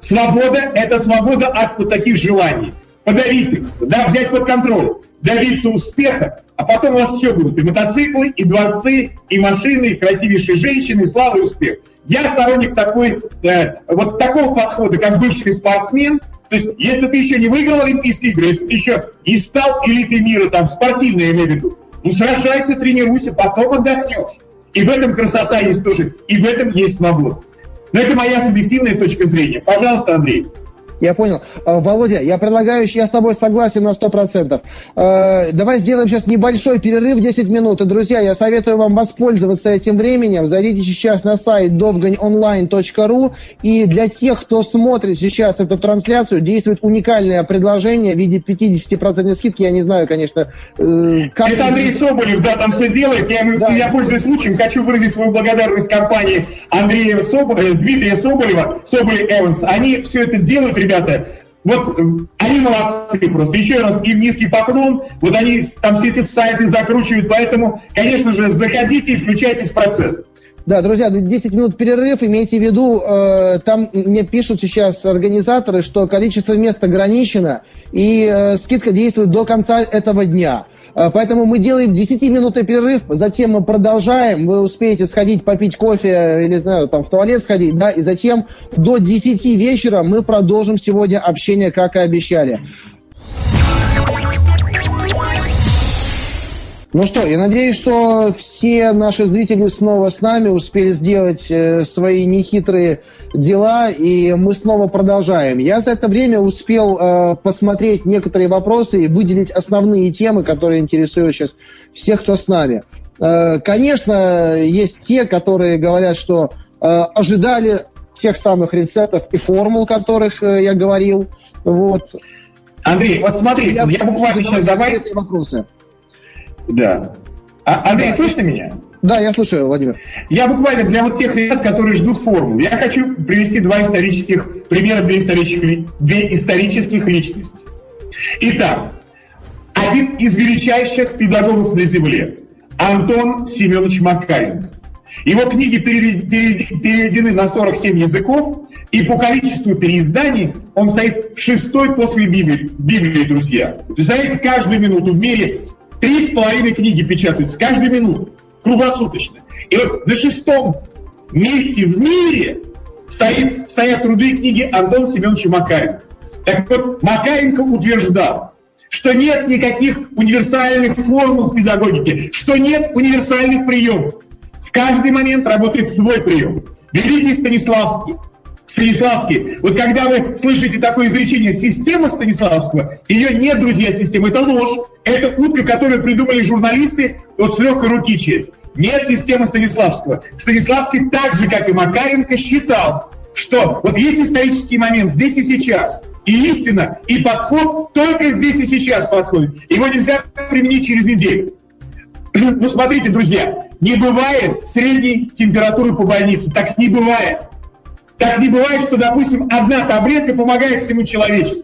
Свобода – это свобода от вот таких желаний. Подавить их, да, взять под контроль, добиться успеха, а потом у вас все будут. И мотоциклы, и дворцы, и машины, и красивейшие женщины, и слава, и успех. Я сторонник такой, вот такого подхода, как бывший спортсмен. То есть, если ты еще не выиграл Олимпийские игры, если ты еще не стал элитой мира, там, спортивной, я имею в виду, ну, сражайся, тренируйся, потом отдохнешь. И в этом красота есть тоже, и в этом есть свобода. Но это моя субъективная точка зрения. Пожалуйста, Андрей. Я понял. Володя, я предлагаю, я с тобой согласен на 100%. Давай сделаем сейчас небольшой перерыв, 10 минут. И, друзья, я советую вам воспользоваться этим временем. Зайдите сейчас на сайт довганьонлайн.ру. И для тех, кто смотрит сейчас эту трансляцию, действует уникальное предложение в виде 50% скидки. Я не знаю, конечно, как... Это Андрей Соболев, да, там все делает. Я пользуюсь случаем, хочу выразить свою благодарность компании Андрея Соболева, Дмитрия Соболева, Соболев Эванс. Они все это делают, ребята, вот они молодцы просто. Еще раз, им низкий поклон. Вот они там все эти сайты закручивают. Поэтому, конечно же, заходите и включайтесь в процесс. Да, друзья, 10 минут перерыв, имейте в виду, там мне пишут сейчас организаторы, что количество мест ограничено, и скидка действует до конца этого дня. Поэтому мы делаем 10-минутный перерыв, затем мы продолжаем, вы успеете сходить попить кофе или, знаю, там в туалет сходить, да, и затем до 10 вечера мы продолжим сегодня общение, как и обещали. Ну что, я надеюсь, что все наши зрители снова с нами, успели сделать свои нехитрые дела, и мы снова продолжаем. Я за это время успел посмотреть некоторые вопросы и выделить основные темы, которые интересуют сейчас всех, кто с нами. Конечно, есть те, которые говорят, что ожидали тех самых рецептов и формул, о которых я говорил. Вот. Андрей, вот смотри, я буквально сейчас добавлю вопросы. Да. Андрей, слышно меня? Да, я слушаю, Владимир. Я буквально для вот тех ребят, которые ждут формулы, я хочу привести два исторических примера, две исторических личности. Итак, один из величайших педагогов на Земле, Антон Семенович Макаренко. Его книги переведены на 47 языков, и по количеству переизданий он стоит 6-й после Библии, друзья. Представляете, каждую минуту в мире 3,5 книги печатаются каждую минуту, круглосуточно. И вот на 6-м месте в мире стоят труды и книги Антона Семеновича Макаренко. Так вот, Макаренко утверждал, что нет никаких универсальных формул в педагогике, что нет универсальных приемов. В каждый момент работает свой прием. Берись Станиславский. Станиславский. Вот когда вы слышите такое изречение «система Станиславского», ее нет, друзья, системы, это ложь. Это утка, которую придумали журналисты вот с легкой руки чьей. Нет системы Станиславского. Станиславский так же, как и Макаренко, считал, что вот есть исторический момент здесь и сейчас, и истина, и подход только здесь и сейчас подходит. Его нельзя применить через неделю. Ну, смотрите, друзья, не бывает средней температуры по больнице. Так не бывает. Так не бывает, что, допустим, одна таблетка помогает всему человечеству.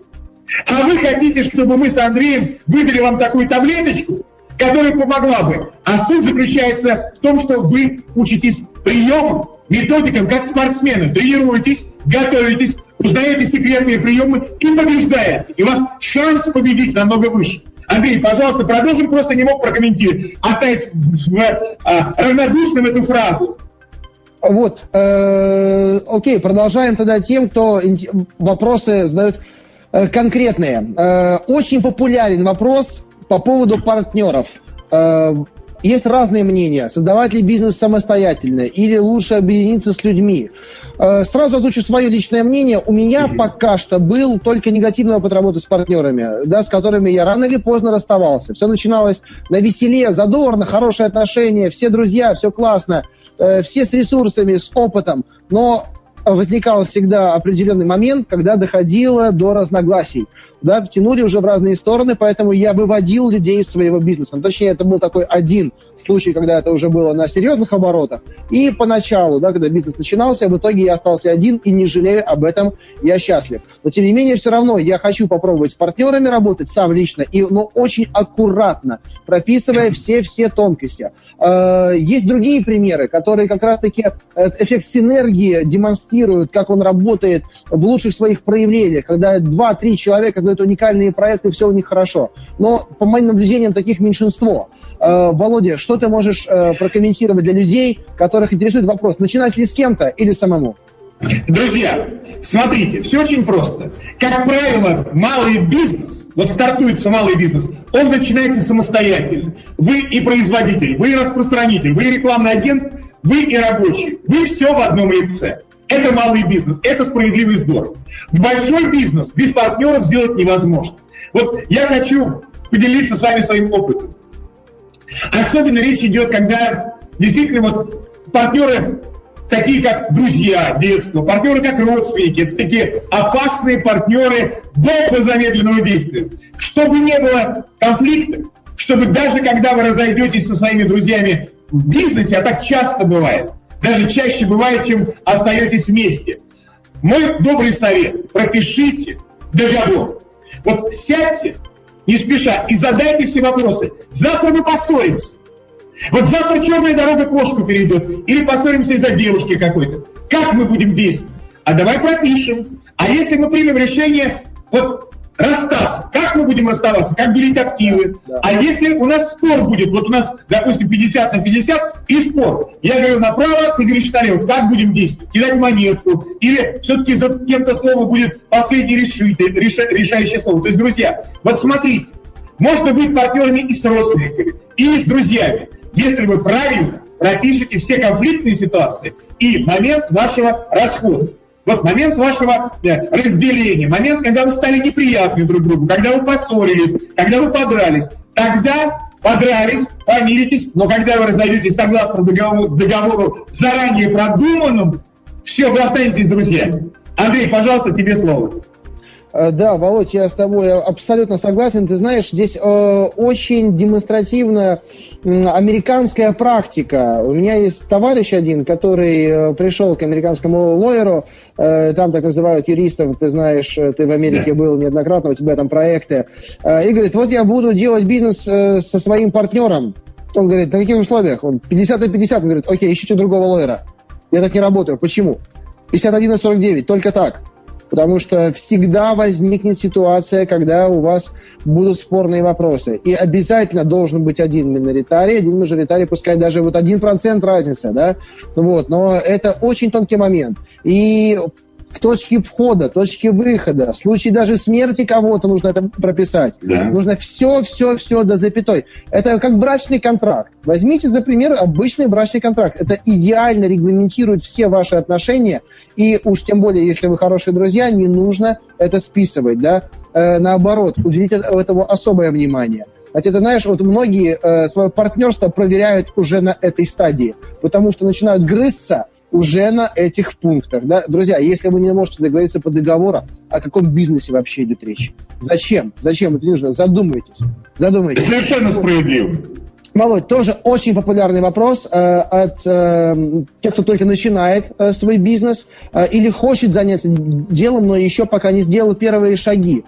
А вы хотите, чтобы мы с Андреем выдали вам такую таблеточку, которая помогла бы? А суть заключается в том, что вы учитесь приемам, методикам, как спортсмены. Тренируетесь, готовитесь, узнаете секретные приемы и побеждаете. И у вас шанс победить намного выше. Андрей, пожалуйста, продолжим, просто не мог прокомментировать. Оставить равнодушным эту фразу. Вот, окей, продолжаем тогда тем, кто вопросы задают конкретные. Очень популярен вопрос по поводу партнеров. Есть разные мнения, создавать ли бизнес самостоятельно или лучше объединиться с людьми. Сразу отвечу свое личное мнение. У меня пока что был только негативный опыт работы с партнерами, да, с которыми я рано или поздно расставался. Все начиналось на веселе, задорно, хорошие отношения, все друзья, все классно, все с ресурсами, с опытом. Но возникал всегда определенный момент, когда доходило до разногласий. Да, втянули уже в разные стороны, поэтому я выводил людей из своего бизнеса. Ну, точнее, это был такой один случай, когда это уже было на серьезных оборотах. И поначалу, да, когда бизнес начинался, в итоге я остался один и не жалею об этом, я счастлив. Но, тем не менее, все равно я хочу попробовать с партнерами работать сам лично, но очень аккуратно, прописывая все-все тонкости. Есть другие примеры, которые как раз-таки эффект синергии демонстрируют, как он работает в лучших своих проявлениях, когда 2-3 человека задают уникальные проекты, все у них хорошо. Но, по моим наблюдениям, таких меньшинство. Володя, что ты можешь прокомментировать для людей, которых интересует вопрос, начинать ли с кем-то или самому? Друзья, смотрите, все очень просто. Как правило, малый бизнес, вот стартуется малый бизнес, он начинается самостоятельно. Вы и производитель, вы и распространитель, вы и рекламный агент, вы и рабочий. Вы все в одном лице. Это малый бизнес, это справедливый сбор. Большой бизнес без партнеров сделать невозможно. Вот я хочу поделиться с вами своим опытом. Особенно речь идет, когда действительно вот партнеры такие, как друзья детства, партнеры как родственники, это такие опасные партнеры бомбы замедленного действия. Чтобы не было конфликта, чтобы даже когда вы разойдетесь со своими друзьями в бизнесе, а так часто бывает, даже чаще бывает, чем остаетесь вместе. Мой добрый совет – пропишите договор. Вот сядьте, не спеша, и задайте все вопросы. Завтра мы поссоримся. Вот завтра черная дорога кошку перейдет. Или поссоримся из-за девушки какой-то. Как мы будем действовать? А давай пропишем. А если мы примем решение вот расстаться, как мы будем расставаться? Как делить активы? А если у нас спор будет, вот у нас, допустим, 50 на 50 и спор. Я говорю направо, ты говоришь налево. Как будем действовать? Кидать монетку? Или все-таки за кем-то слово будет последнее решающее слово? То есть, друзья, вот смотрите, можно быть партнерами и с родственниками, и с друзьями, если вы правильно пропишете все конфликтные ситуации и момент вашего расхода. Вот момент вашего разделения, момент, когда вы стали неприятны друг другу, когда вы поссорились, когда вы подрались. Тогда подрались, помиритесь, но когда вы разойдетесь согласно договору заранее продуманному, все, вы останетесь друзьями. Андрей, пожалуйста, тебе слово. Да, Володь, я с тобой абсолютно согласен. Ты знаешь, здесь очень демонстративная американская практика. У меня есть товарищ один, который пришел к американскому лоеру, там так называют юристов, ты знаешь, ты в Америке был неоднократно, у тебя там проекты, и говорит, вот я буду делать бизнес со своим партнером. Он говорит, на каких условиях? Он 50 на 50, он говорит, окей, ищите другого лоера. Я так не работаю. Почему? 51 на 49, только так. Потому что всегда возникнет ситуация, когда у вас будут спорные вопросы. И обязательно должен быть один миноритарий, пускай даже вот 1% разница, да, вот, но это очень тонкий момент. И в точке входа, точке выхода, в случае даже смерти кого-то нужно это прописать. Да. Нужно все до запятой. Это как брачный контракт. Возьмите за пример обычный брачный контракт. Это идеально регламентирует все ваши отношения. И уж тем более, если вы хорошие друзья, не нужно это списывать. Да? Наоборот, уделите этому особое внимание. Хотя, ты знаешь, вот многие свое партнерство проверяют уже на этой стадии, потому что начинают грызться уже на этих пунктах. Да? Друзья, если вы не можете договориться по договору, о каком бизнесе вообще идет речь? Зачем? Зачем это нужно? Задумайтесь. Совершенно справедливо. Володь, тоже очень популярный вопрос от тех, кто только начинает свой бизнес или хочет заняться делом, но еще пока не сделал первые шаги.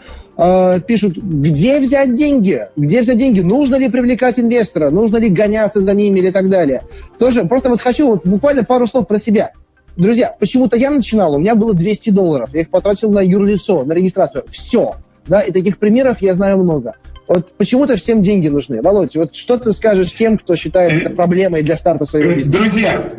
Пишут, где взять деньги? Где взять деньги? Нужно ли привлекать инвестора? Нужно ли гоняться за ними или так далее? Тоже просто вот хочу вот буквально пару слов про себя. Друзья, почему-то я начинал, у меня было $200. Я их потратил на юрлицо, на регистрацию. Все. Да, и таких примеров я знаю много. Вот почему-то всем деньги нужны. Володь, вот что ты скажешь тем, кто считает это проблемой для старта своего бизнеса? Друзья,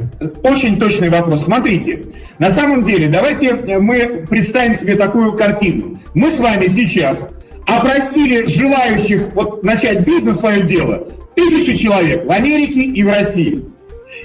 очень точный вопрос. Смотрите, на самом деле, давайте мы представим себе такую картину. Мы с вами сейчас опросили желающих вот начать бизнес, свое дело, 1000 человек в Америке и в России.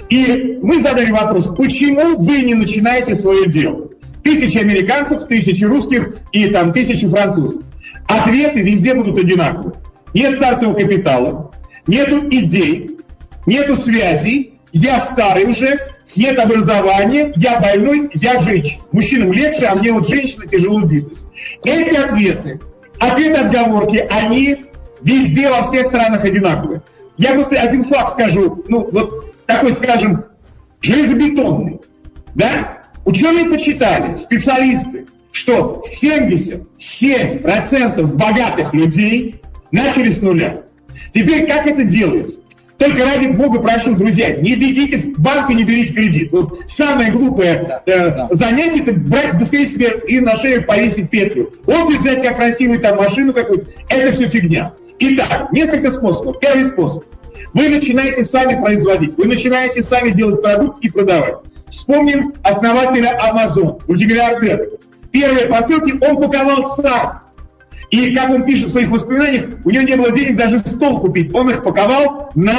И мы задали вопрос, почему вы не начинаете свое дело? 1000 американцев, 1000 русских и там 1000 французов. Ответы везде будут одинаковы. Нет стартового капитала, нету идей, нету связей, я старый уже, Нет образования, я больной, я женщина. Мужчинам легче, а мне вот женщина тяжело в бизнесе. Эти ответы, отговорки, они везде, во всех странах одинаковые. Я просто один факт скажу, ну вот такой, скажем, железобетонный. Да? Ученые почитали, специалисты, что 77% богатых людей начали с нуля. Теперь как это делается? Только ради бога прошу, друзья, не бегите в банк и не берите кредит. Вот самое глупое занятие – это брать быстрее себе и на шею повесить петлю. Офис взять как красивую там машину какую-то – это все фигня. Итак, несколько способов. Первый способ. Вы начинаете сами производить, вы начинаете сами делать продукт и продавать. Вспомним основателя Amazon, мультимиллиардера. Первые посылки он паковал сам. И, как он пишет в своих воспоминаниях, у него не было денег даже стол купить. Он их паковал на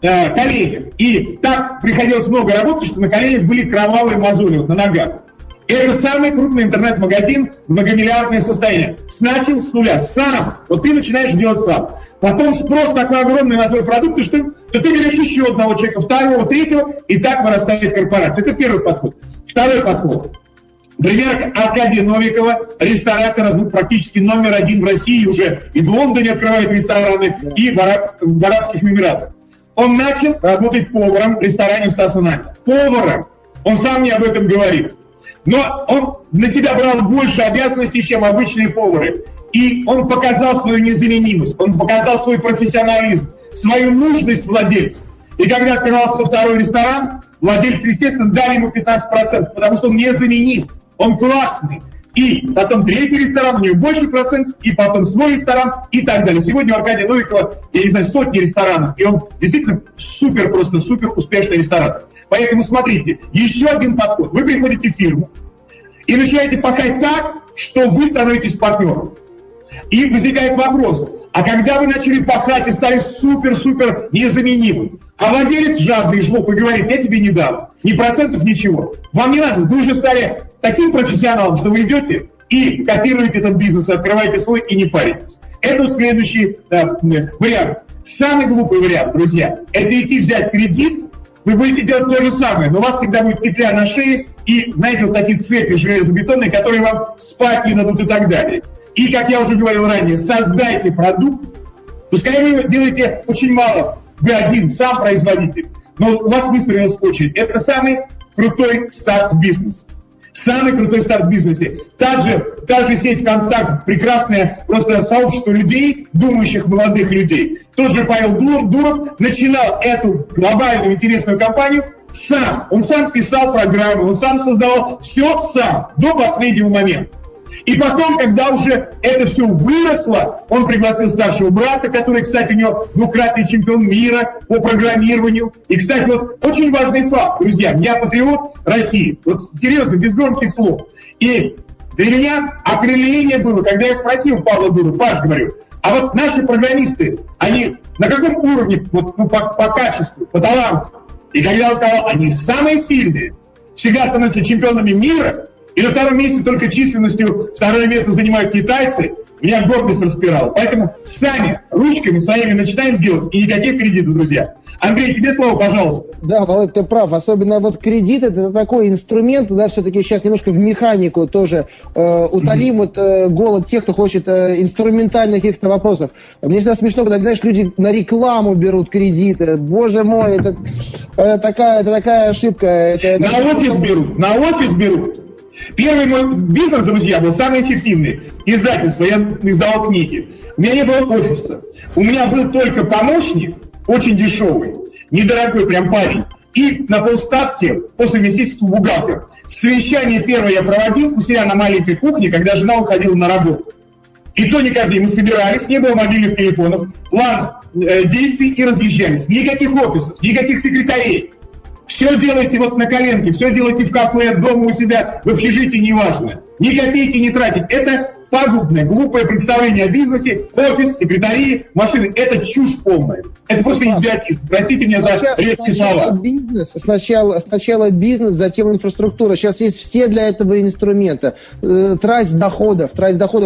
коленях. И так приходилось много работать, что на коленях были кровавые мозоли, вот на ногах. Это самый крупный интернет-магазин, многомиллиардное состояние. Начал с нуля, сам. Вот ты начинаешь делать сам. Потом спрос такой огромный на твой продукт, что ты берешь еще одного человека, второго, третьего, и так вырастает корпорация. Это первый подход. Второй подход. Пример Аркадия Новикова, ресторатора, практически номер один в России уже. И в Лондоне открывают рестораны, и в Арабских Эмиратах. Он начал работать поваром в ресторане в Стасунане. Поваром. Он сам мне об этом говорит. Но он на себя брал больше обязанностей, чем обычные повары. И он показал свою незаменимость, он показал свой профессионализм, свою нужность владельца. И когда открывался второй ресторан, владельцы, естественно, дали ему 15%, потому что он незаменим. Он классный. И потом третий ресторан, у него больше процентов, и потом свой ресторан, и так далее. Сегодня у Аркадия Новикова, я не знаю, сотни ресторанов, и он действительно супер, просто супер успешный ресторатор. Поэтому смотрите, еще один подход. Вы приходите в фирму и начинаете пахать так, что вы становитесь партнером. И возникает вопрос, а когда вы начали пахать и стали супер-супер незаменимым, а владелец жадный жлоб и говорит, я тебе не дам, ни процентов, ничего. Вам не надо, вы уже стали таким профессионалом, что вы идете и копируете этот бизнес, открываете свой и не паритесь. Это вот следующий вариант. Самый глупый вариант, друзья, это идти взять кредит. Вы будете делать то же самое, но у вас всегда будет петля на шее и, знаете, вот такие цепи железобетонные, которые вам спать не дадут и так далее. И, как я уже говорил ранее, создайте продукт. Пускай вы делаете очень мало, вы один, сам производитель, но у вас выстроилась очередь. Это самый крутой старт в бизнесе. Самый крутой старт в бизнесе. Та же сеть ВКонтакте, прекрасное просто сообщество людей, думающих молодых людей. Тот же Павел Дуров начинал эту глобальную интересную компанию сам. Он сам писал программы, он сам создавал все сам до последнего момента. И потом, когда уже это все выросло, он пригласил старшего брата, который, кстати, у него двукратный чемпион мира по программированию. И, кстати, вот очень важный факт, друзья, я патриот России, вот серьезно, без громких слов. И для меня окрыление было, когда я спросил Павла Дурова, Паш, говорю, а вот наши программисты, они на каком уровне вот, ну, по качеству, по таланту? И когда он сказал, они самые сильные, всегда становятся чемпионами мира, и на втором месте только численностью второе место занимают китайцы. Меня гордость распирала. Поэтому сами, ручками своими начинаем делать. И никаких кредитов, друзья. Андрей, тебе слово, пожалуйста. Да, Володь, ты прав. Особенно вот кредит – это такой инструмент. Да, все-таки сейчас немножко в механику тоже утолим вот, голод тех, кто хочет инструментальных каких-то вопросов. Мне всегда смешно, когда, знаешь, люди на рекламу берут кредиты. Боже мой, это такая ошибка. На офис берут. Первый мой бизнес, друзья, был самый эффективный. Издательство. Я издавал книги. У меня не было офиса. У меня был только помощник, очень дешевый, недорогой прям парень. И на полставки по совместительству бухгалтер. Совещание первое я проводил у себя на маленькой кухне, когда жена уходила на работу. И то не каждый день. Мы собирались, не было мобильных телефонов. План действий и разъезжались. Никаких офисов, никаких секретарей. Все делайте вот на коленке, все делайте в кафе, дома у себя, в общежитии, неважно. Ни копейки не тратить. Это пагубное, глупое представление о бизнесе, офис, секретари, машины. Это чушь полная. Это просто идиотизм. Простите меня за резкие слова. Сначала бизнес, затем инфраструктура. Сейчас есть все для этого инструмента. Трать доходов.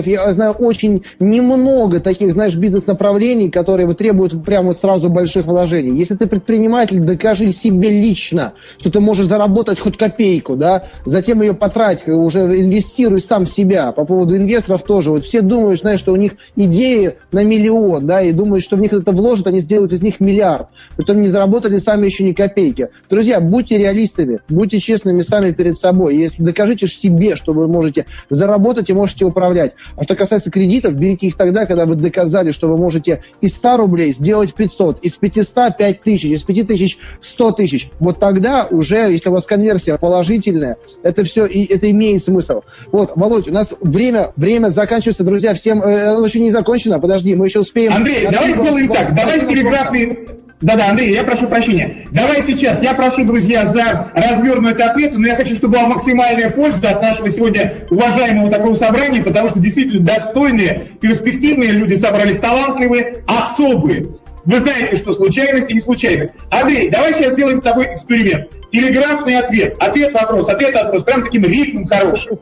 Я знаю очень немного таких, знаешь, бизнес-направлений, которые требуют прямо сразу больших вложений. Если ты предприниматель, докажи себе лично, что ты можешь заработать хоть копейку, да, затем ее потрать, уже инвестируй сам в себя. По поводу инвесторов тоже. Вот все думают, знаешь, что у них идеи на миллион, да, и думают, что в них это вложат, они сделают из них миллиард. Притом не заработали сами еще ни копейки. Друзья, будьте реалистами, будьте честными сами перед собой. Если докажите себе, что вы можете заработать и можете управлять. А что касается кредитов, берите их тогда, когда вы доказали, что вы можете из 100 рублей сделать 500, из 500 – 5000, из 5000 – 100 тысяч. Вот тогда уже, если у вас конверсия положительная, это все, и это имеет смысл. Вот, Володь, у нас время заканчивается, друзья, всем, оно еще не закончено, подожди, мы еще успеем. Андрей, давай сделаем так, давай телеграфный... Да-да, Андрей, я прошу прощения. Давай сейчас, я прошу, друзья, за развернутый ответ, но я хочу, чтобы была максимальная польза от нашего сегодня уважаемого такого собрания, потому что действительно достойные, перспективные люди собрались, талантливые, особые. Вы знаете, что случайности не случайны. Андрей, давай сейчас сделаем с тобой эксперимент. Телеграфный ответ. Ответ-вопрос. Прям таким ритмом хорошим.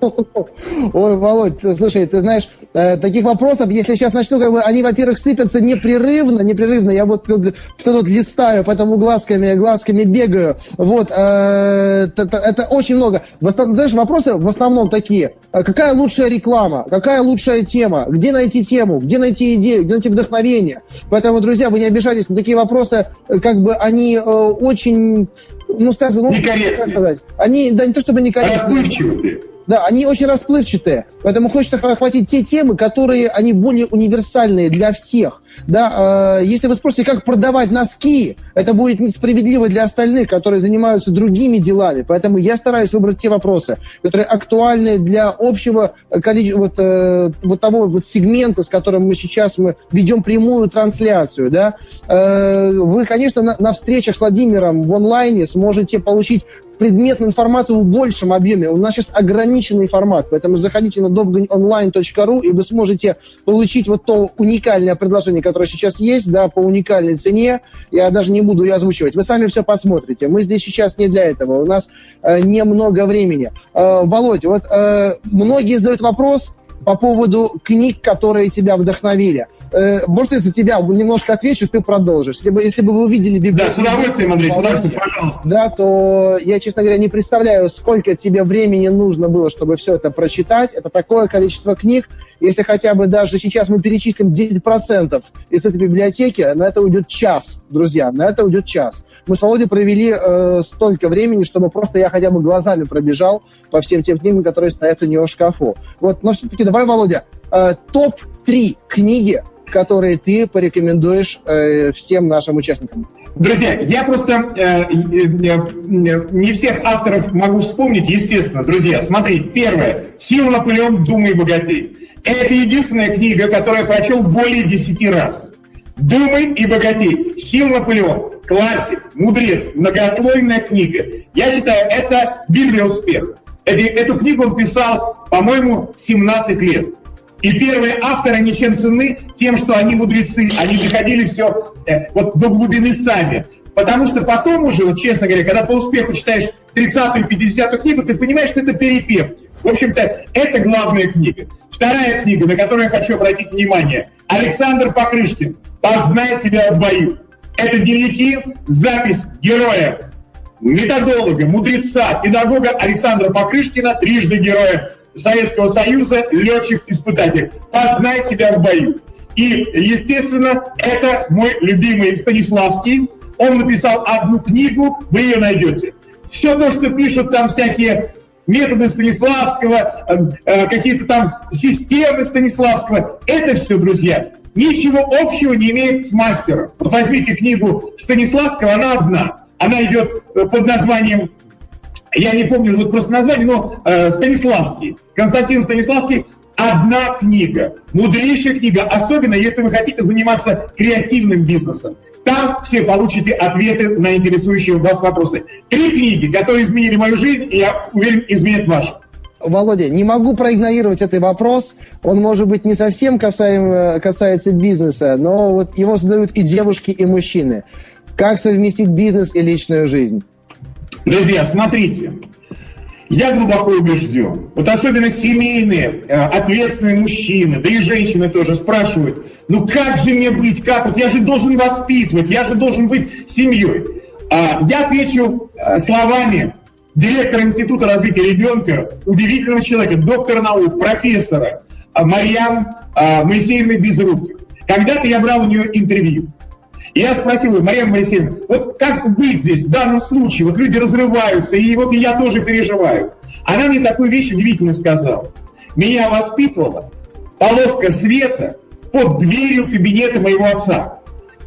Ой, Володь, слушай, ты знаешь, таких вопросов, если сейчас начну, как бы, они, во-первых, сыпятся непрерывно. Я вот все тут листаю, поэтому глазками бегаю. Вот, это очень много. Даже вопросы в основном такие. Какая лучшая реклама? Какая лучшая тема? Где найти тему? Где найти идею? Где найти вдохновение? Поэтому, друзья, вы не обижайтесь, но такие вопросы, как бы, они очень... Ну, сказать, они, да, не то чтобы некорректные. Расплывчивые. Да, они очень расплывчатые. Поэтому хочется охватить те темы, которые, они более универсальные для всех. Да, если вы спросите, как продавать носки, это будет несправедливо для остальных, которые занимаются другими делами. Поэтому я стараюсь выбрать те вопросы, которые актуальны для общего количества, того сегмента, с которым мы сейчас ведем прямую трансляцию. Да. Вы, конечно, на встречах с Владимиром в онлайне сможете получить предметную информацию в большем объеме. У нас сейчас ограниченный формат, поэтому заходите на довганьонлайн.ру, и вы сможете получить вот то уникальное предложение, которое сейчас есть, да, по уникальной цене. Я даже не буду ее озвучивать. Вы сами все посмотрите. Мы здесь сейчас не для этого. У нас немного времени. Володь, вот многие задают вопрос по поводу книг, которые тебя вдохновили. Может, я за тебя немножко отвечу, ты продолжишь. Если бы вы увидели библиотеку... Да, с удовольствием, Андрей, с удовольствием, пожалуйста. Да, то я, честно говоря, не представляю, сколько тебе времени нужно было, чтобы все это прочитать. Это такое количество книг. Если хотя бы даже сейчас мы перечислим 10% из этой библиотеки, на это уйдет час, друзья, на это уйдет час. Мы с Володей провели столько времени, чтобы просто я хотя бы глазами пробежал по всем тем книгам, которые стоят у него в шкафу. Вот, но все-таки давай, Володя, топ-3 книги, которые ты порекомендуешь всем нашим участникам. Друзья, я просто не всех авторов могу вспомнить, естественно. Друзья, смотри, первое. «Хилл, Наполеон, думай богатей». Это единственная книга, которую я прочел более 10 раз. «Думай и богатей». «Хилл, Наполеон». Классик, мудрец, многослойная книга. Я считаю, это Библия успеха. Эту книгу он писал, по-моему, 17 лет. И первые авторы ничем ценны тем, что они мудрецы, они доходили все до глубины сами. Потому что потом уже, вот честно говоря, когда по успеху читаешь 30-ю, 50-ю книгу, ты понимаешь, что это перепевки. В общем-то, это главная книга. Вторая книга, на которую я хочу обратить внимание. Александр Покрышкин «Познай себя в бою». Это дневники, запись героя, методолога, мудреца, педагога Александра Покрышкина, трижды героя Советского Союза, летчик-испытатель. «Познай себя в бою». И, естественно, это мой любимый Станиславский. Он написал одну книгу, вы ее найдете. Все то, что пишут там всякие методы Станиславского, какие-то там системы Станиславского, это все, друзья, ничего общего не имеет с мастером. Вот возьмите книгу Станиславского, она одна. Она идет под названием... Я не помню вот просто название, но Станиславский, Константин Станиславский, одна книга, мудрейшая книга, особенно если вы хотите заниматься креативным бизнесом. Там все получите ответы на интересующие вас вопросы. 3 книги, которые изменили мою жизнь, и я уверен, изменят вашу. Володя, не могу проигнорировать этот вопрос. Он, может быть, не совсем касается бизнеса, но вот его задают и девушки, и мужчины. Как совместить бизнес и личную жизнь? Друзья, смотрите. Я глубоко убежден. Вот особенно семейные, ответственные мужчины, да и женщины тоже спрашивают, ну как же мне быть, как? Вот я же должен воспитывать, я же должен быть семьей. Я отвечу словами директора Института развития ребенка, удивительного человека, доктора наук, профессора Марьяны Моисеевны Безруких. Когда-то я брал у нее интервью. Я спросил ее: Марьяна Моисеевна, вот как быть здесь, в данном случае? Вот люди разрываются, и вот я тоже переживаю. Она мне такую вещь удивительную сказала. Меня воспитывала полоска света под дверью кабинета моего отца.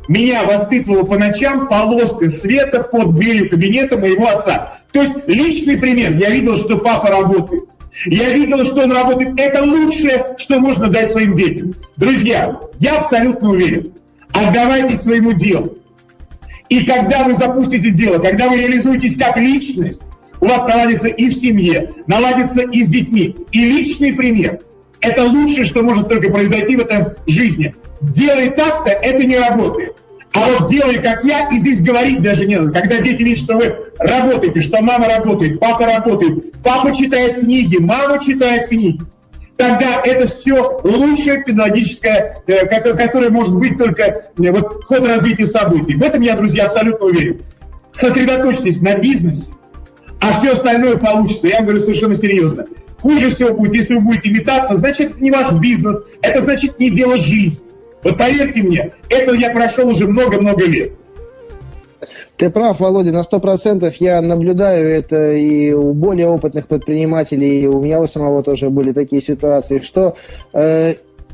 Меня воспитывала по ночам полоска света под дверью кабинета моего отца. То есть личный пример. Я видел, что папа работает. Я видел, что он работает. Это лучшее, что можно дать своим детям. Друзья, я абсолютно уверен. Отдавайтесь своему делу. И когда вы запустите дело, когда вы реализуетесь как личность, у вас наладится и в семье, наладится и с детьми. И личный пример – это лучшее, что может только произойти в этой жизни. Делай так-то – это не работает. А вот делай, как я, и здесь говорить даже не надо. Когда дети видят, что вы работаете, что мама работает, папа читает книги, мама читает книги, тогда это все лучшее педагогическое, которое может быть только вот, ход развития событий. В этом я, друзья, абсолютно уверен. Сосредоточьтесь на бизнесе, а все остальное получится. Я вам говорю совершенно серьезно. Хуже всего будет, если вы будете метаться, значит, это не ваш бизнес, это значит не дело жизни. Вот поверьте мне, это я прошел уже много-много лет. Ты прав, Володя, на 100%. Я наблюдаю это и у более опытных предпринимателей, и у меня у самого тоже были такие ситуации, что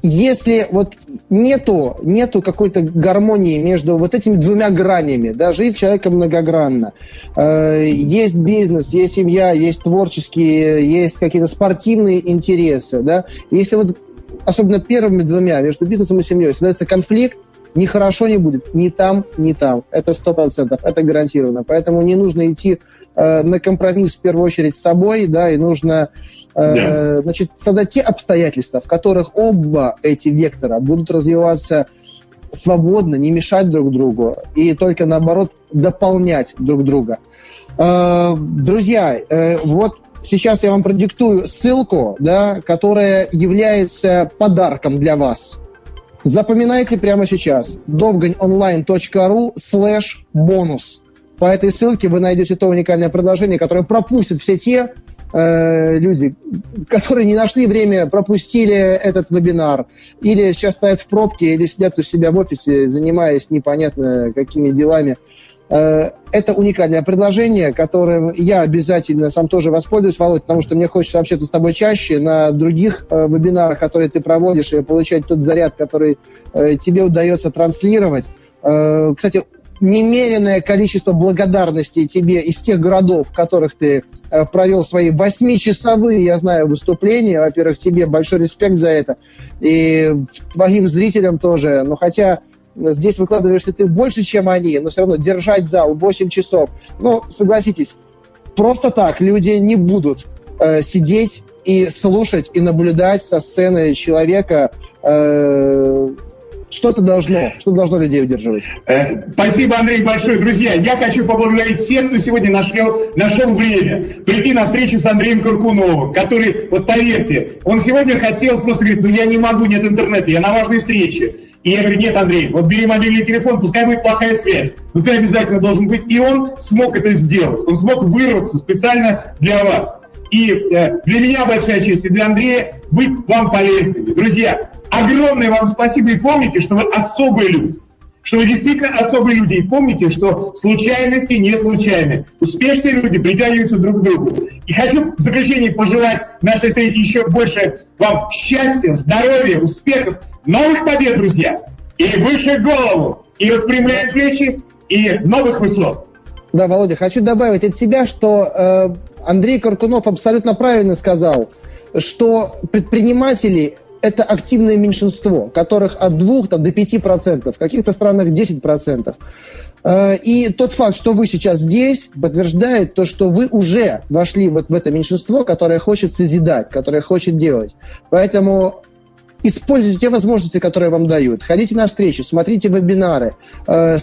если вот нету какой-то гармонии между вот этими двумя гранями, да, жизнь человека многогранна. Есть бизнес, есть семья, есть творческие, есть какие-то спортивные интересы, да. Если вот, особенно первыми двумя, между бизнесом и семьей, создается конфликт, ни хорошо не будет, ни там, ни там. Это 100%, это гарантированно. Поэтому не нужно идти на компромисс в первую очередь с собой, да, и нужно значит, создать те обстоятельства, в которых оба эти вектора будут развиваться свободно, не мешать друг другу и только, наоборот, дополнять друг друга. Друзья, вот сейчас я вам продиктую ссылку, да, которая является подарком для вас. Запоминайте прямо сейчас довганьонлайн.ру/бонус. По этой ссылке вы найдете то уникальное предложение, которое пропустят все те люди, которые не нашли время, пропустили этот вебинар, или сейчас стоят в пробке, или сидят у себя в офисе, занимаясь непонятно какими делами. Это уникальное предложение, которым я обязательно сам тоже воспользуюсь, Володь, потому что мне хочется общаться с тобой чаще на других вебинарах, которые ты проводишь, и получать тот заряд, который тебе удается транслировать. Кстати, немеренное количество благодарностей тебе из тех городов, в которых ты провел свои 8-часовые, я знаю, выступления. Во-первых, тебе большой респект за это, и твоим зрителям тоже. Но хотя... здесь выкладываешься ты больше, чем они, но все равно держать зал 8 часов. Ну, согласитесь, просто так люди не будут сидеть и слушать, и наблюдать со сцены человека. Что-то должно людей удерживать. Спасибо, Андрей, большое. Друзья, я хочу поблагодарить всех, кто сегодня нашел время прийти на встречу с Андреем Коркуновым, который, вот поверьте, он сегодня хотел, просто говорит, ну я не могу, нет интернета, я на важной встрече. И я говорю, нет, Андрей, вот бери мобильный телефон, пускай будет плохая связь, но ты обязательно должен быть. И он смог это сделать, он смог вырваться специально для вас. И для меня большая честь, и для Андрея быть вам полезными. Друзья, огромное вам спасибо, и помните, что вы особые люди, что вы действительно особые люди, и помните, что случайности не случайны. Успешные люди притягиваются друг к другу. И хочу в заключение пожелать нашей встрече еще больше вам счастья, здоровья, успехов, новых побед, друзья, и выше голову, и распрямляя плечи, и новых высот. Да, Володя, хочу добавить от себя, что Андрей Коркунов абсолютно правильно сказал, что предприниматели это активное меньшинство, которых от 2 там, до 5%, в каких-то странах 10%. И тот факт, что вы сейчас здесь, подтверждает то, что вы уже вошли вот в это меньшинство, которое хочет созидать, которое хочет делать. Поэтому используйте те возможности, которые вам дают. Ходите на встречи, смотрите вебинары,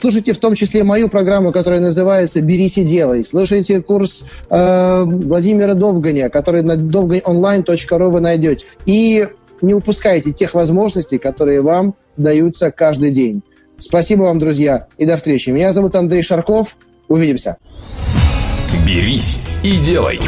слушайте в том числе мою программу, которая называется «Берись и делай», слушайте курс Владимира Довганя, который на довганьонлайн.ру вы найдете. И не упускайте тех возможностей, которые вам даются каждый день. Спасибо вам, друзья, и до встречи. Меня зовут Андрей Шарков. Увидимся. Берись и делай.